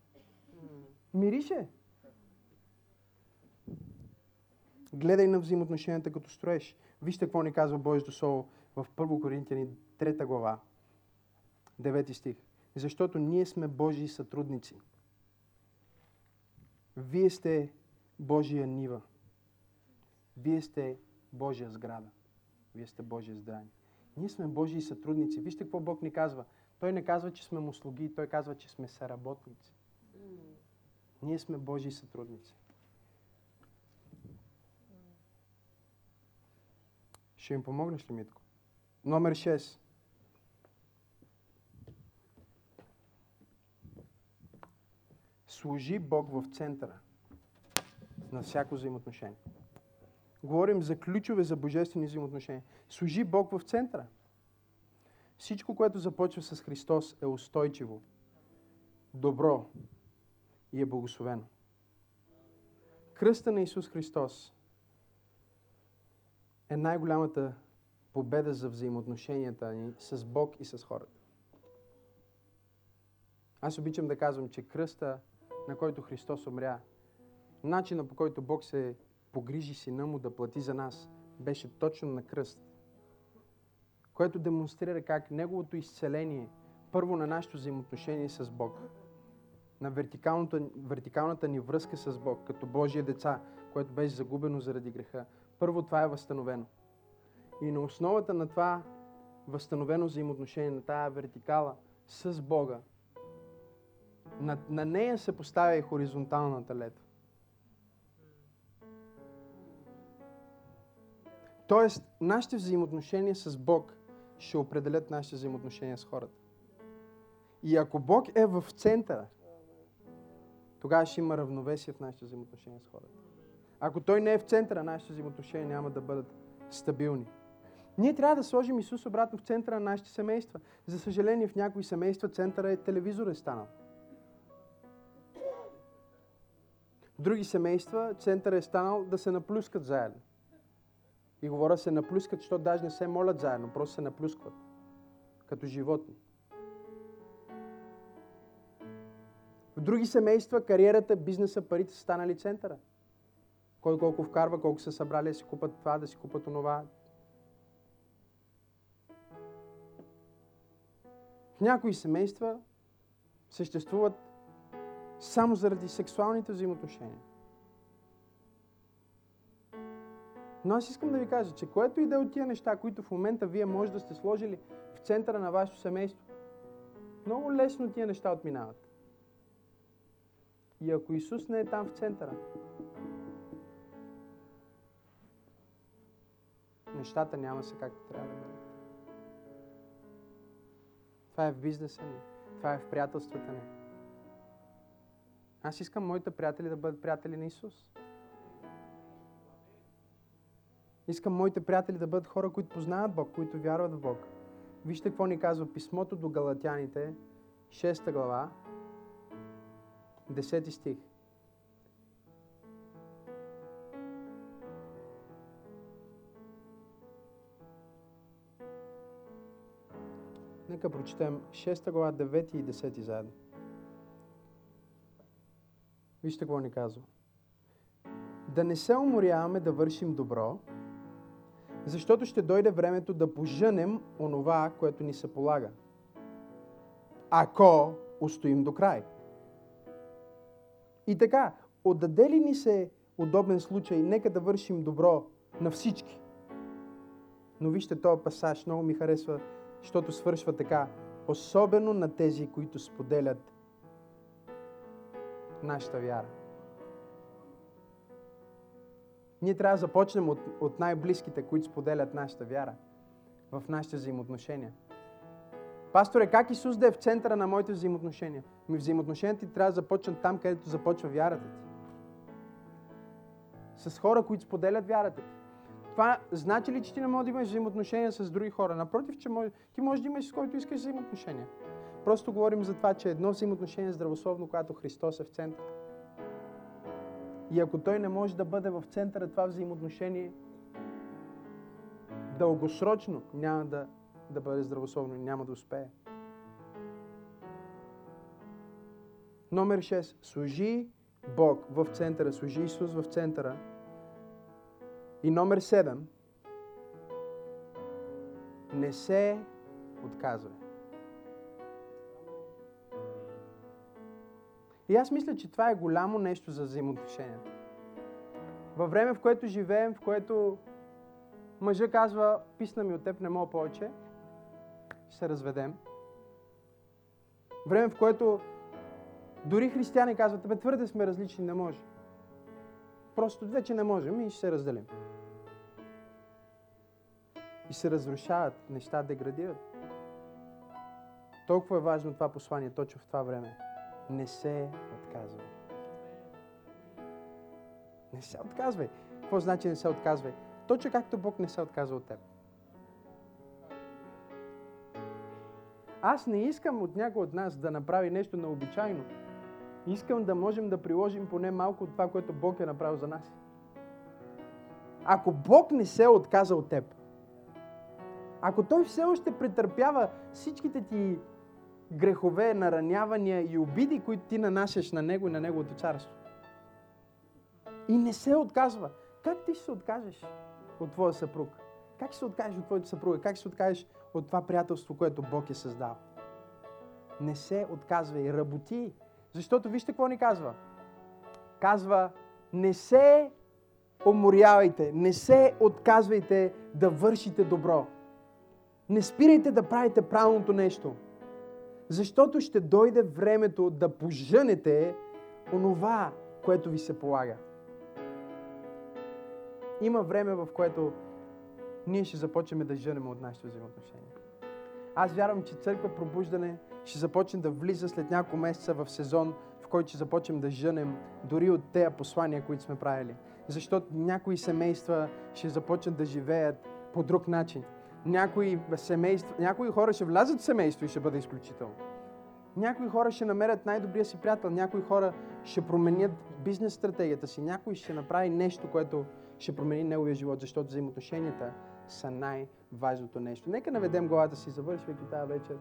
Мирише. Гледай на взаимоотношенията като строеж. Вижте какво ни казва Божието Слово в 1 Коринтияни 3 глава, 9 стих. Защото ние сме Божии сътрудници. Вие сте Божия нива. Вие сте Божия сграда. Вие сте Божие здание. Ние сме Божии сътрудници. Вижте какво Бог ни казва. Той не казва, че сме му слуги, той казва, че сме съработници. Ние сме Божии сътрудници. Ще им помогнеш ли, Митко? Номер 6. Служи Бог в центъра на всяко взаимоотношение. Говорим за ключове за божествени взаимоотношения. Служи Бог в центъра. Всичко, което започва с Христос, е устойчиво, добро и е благословено. Кръста на Исус Христос е най-голямата победа за взаимоотношенията ни с Бог и с хората. Аз обичам да казвам, че кръста, на който Христос умря, начина по който Бог се погрижи сина му да плати за нас, беше точно на кръст, което демонстрира как неговото изцеление, първо на нашето взаимоотношение с Бог, на вертикалната ни връзка с Бог, като Божие деца, което беше загубено заради греха, първо това е възстановено. И на основата на това възстановено взаимоотношение, на тая вертикала с Бога, на нея се поставя и хоризонталната лед. Тоест, нашите взаимоотношения с Бог ще определят нашите взаимоотношения с хората. И ако Бог е в центъра, тогава ще има равновесие в нашите взаимоотношения с хората. Ако Той не е в центъра, нашите взаимоотношения няма да бъдат стабилни. Ние трябва да сложим Исус обратно в центъра на нашите семейства. За съжаление, в някои семейства центъра е телевизор е станал. В други семейства центъра е станал да се наплюскат заедно. И говоря се наплюскат, защото даже не се молят заедно, просто се наплюскват. Като животни. В други семейства кариерата, бизнеса, парите са станали центъра. Кой колко вкарва, колко са събрали да си купат това, да си купат онова. В някои семейства съществуват само заради сексуалните взаимоотношения. Но аз искам да ви кажа, че което и да е от тия неща, които в момента вие може да сте сложили в центъра на вашето семейство, много лесно тия неща отминават. И ако Исус не е там в центъра, нещата няма се както трябва да бъдат. Това е в бизнеса ни, това е в приятелствата ни. Аз искам моите приятели да бъдат приятели на Исус. Искам моите приятели да бъдат хора, които познават Бог, които вярват в Бог. Вижте какво ни казва писмото до Галатяните, 6 глава, 10 стих. Нека прочетем 6 глава, 9 и 10 заедно. Вижте какво ни казва. Да не се уморяваме да вършим добро, защото ще дойде времето да пожънем онова, което ни се полага. Ако устоим до край. И така, отдаде ли ни се удобен случай, нека да вършим добро на всички. Но вижте този пасаж, много ми харесва, защото свършва така. Особено на тези, които споделят нашата вяра. Ние трябва да започнем от най-близките, които споделят нашата вяра в нашите взаимоотношения. Пасторе, как Исус да е в центъра на моите взаимоотношения? Взаимоотношенията ти трябва да започнат там, където започва вярата ти. С хора, които споделят вярата ти. Това значи ли, че ти не можеш да имаш взаимоотношения с други хора? Напротив, че ти можеш да имаш с който искаш взаимоотношения. Просто говорим за това, че едно взаимоотношение е здравословно, когато Христос е в центъра. И ако Той не може да бъде в центъра, това взаимоотношение дългосрочно няма да бъде здравословно и няма да успее. Номер 6. Служи Бог в центъра, служи Исус в центъра. И номер 7. Не се отказвай. И аз мисля, че това е голямо нещо за взаимоотношенията. Във време, в което живеем, в което мъжът казва, писна ми от теб, не мога повече, ще се разведем. Време, в което дори християни казват, бе, твърде сме различни, не може. Просто вече не можем и ще се разделим. И се разрушават, неща деградират. Толкова е важно това послание, точно в това време. Не се отказвай. Не се отказвай. Какво значи не се отказвай? Точно както Бог не се отказва от теб. Аз не искам от някой от нас да направи нещо необичайно. Искам да можем да приложим поне малко от това, което Бог е направил за нас. Ако Бог не се отказа от теб, ако Той все още претърпява всичките ти грехове, наранявания и обиди, които ти нанасяш на Него и на Неговото царство. И не се отказва. Как ти ще се откажеш от твоя съпруг? Как ще се откажеш от твоята съпруга? Как ще се откажеш от това приятелство, което Бог е създал? Не се отказвай. Работи. Защото вижте какво ни казва. Казва, не се уморявайте, не се отказвайте да вършите добро. Не спирайте да правите правилното нещо. Защото ще дойде времето да пожънете онова, което ви се полага. Има време, в което ние ще започнем да жънем от нашите взаимоотношения. Аз вярвам, че Църква Пробуждане ще започне да влиза след няколко месеца в сезон, в който ще започнем да жънем дори от тези послания, които сме правили. Защото някои семейства ще започнат да живеят по друг начин. Някои хора ще влязат в семейство и ще бъде изключително. Някои хора ще намерят най-добрия си приятел, някои хора ще променят бизнес стратегията си, някой ще направи нещо, което ще промени неговия живот, защото взаимоотношенията са най-важното нещо. Нека наведем главата си, завършвайки тази вечер.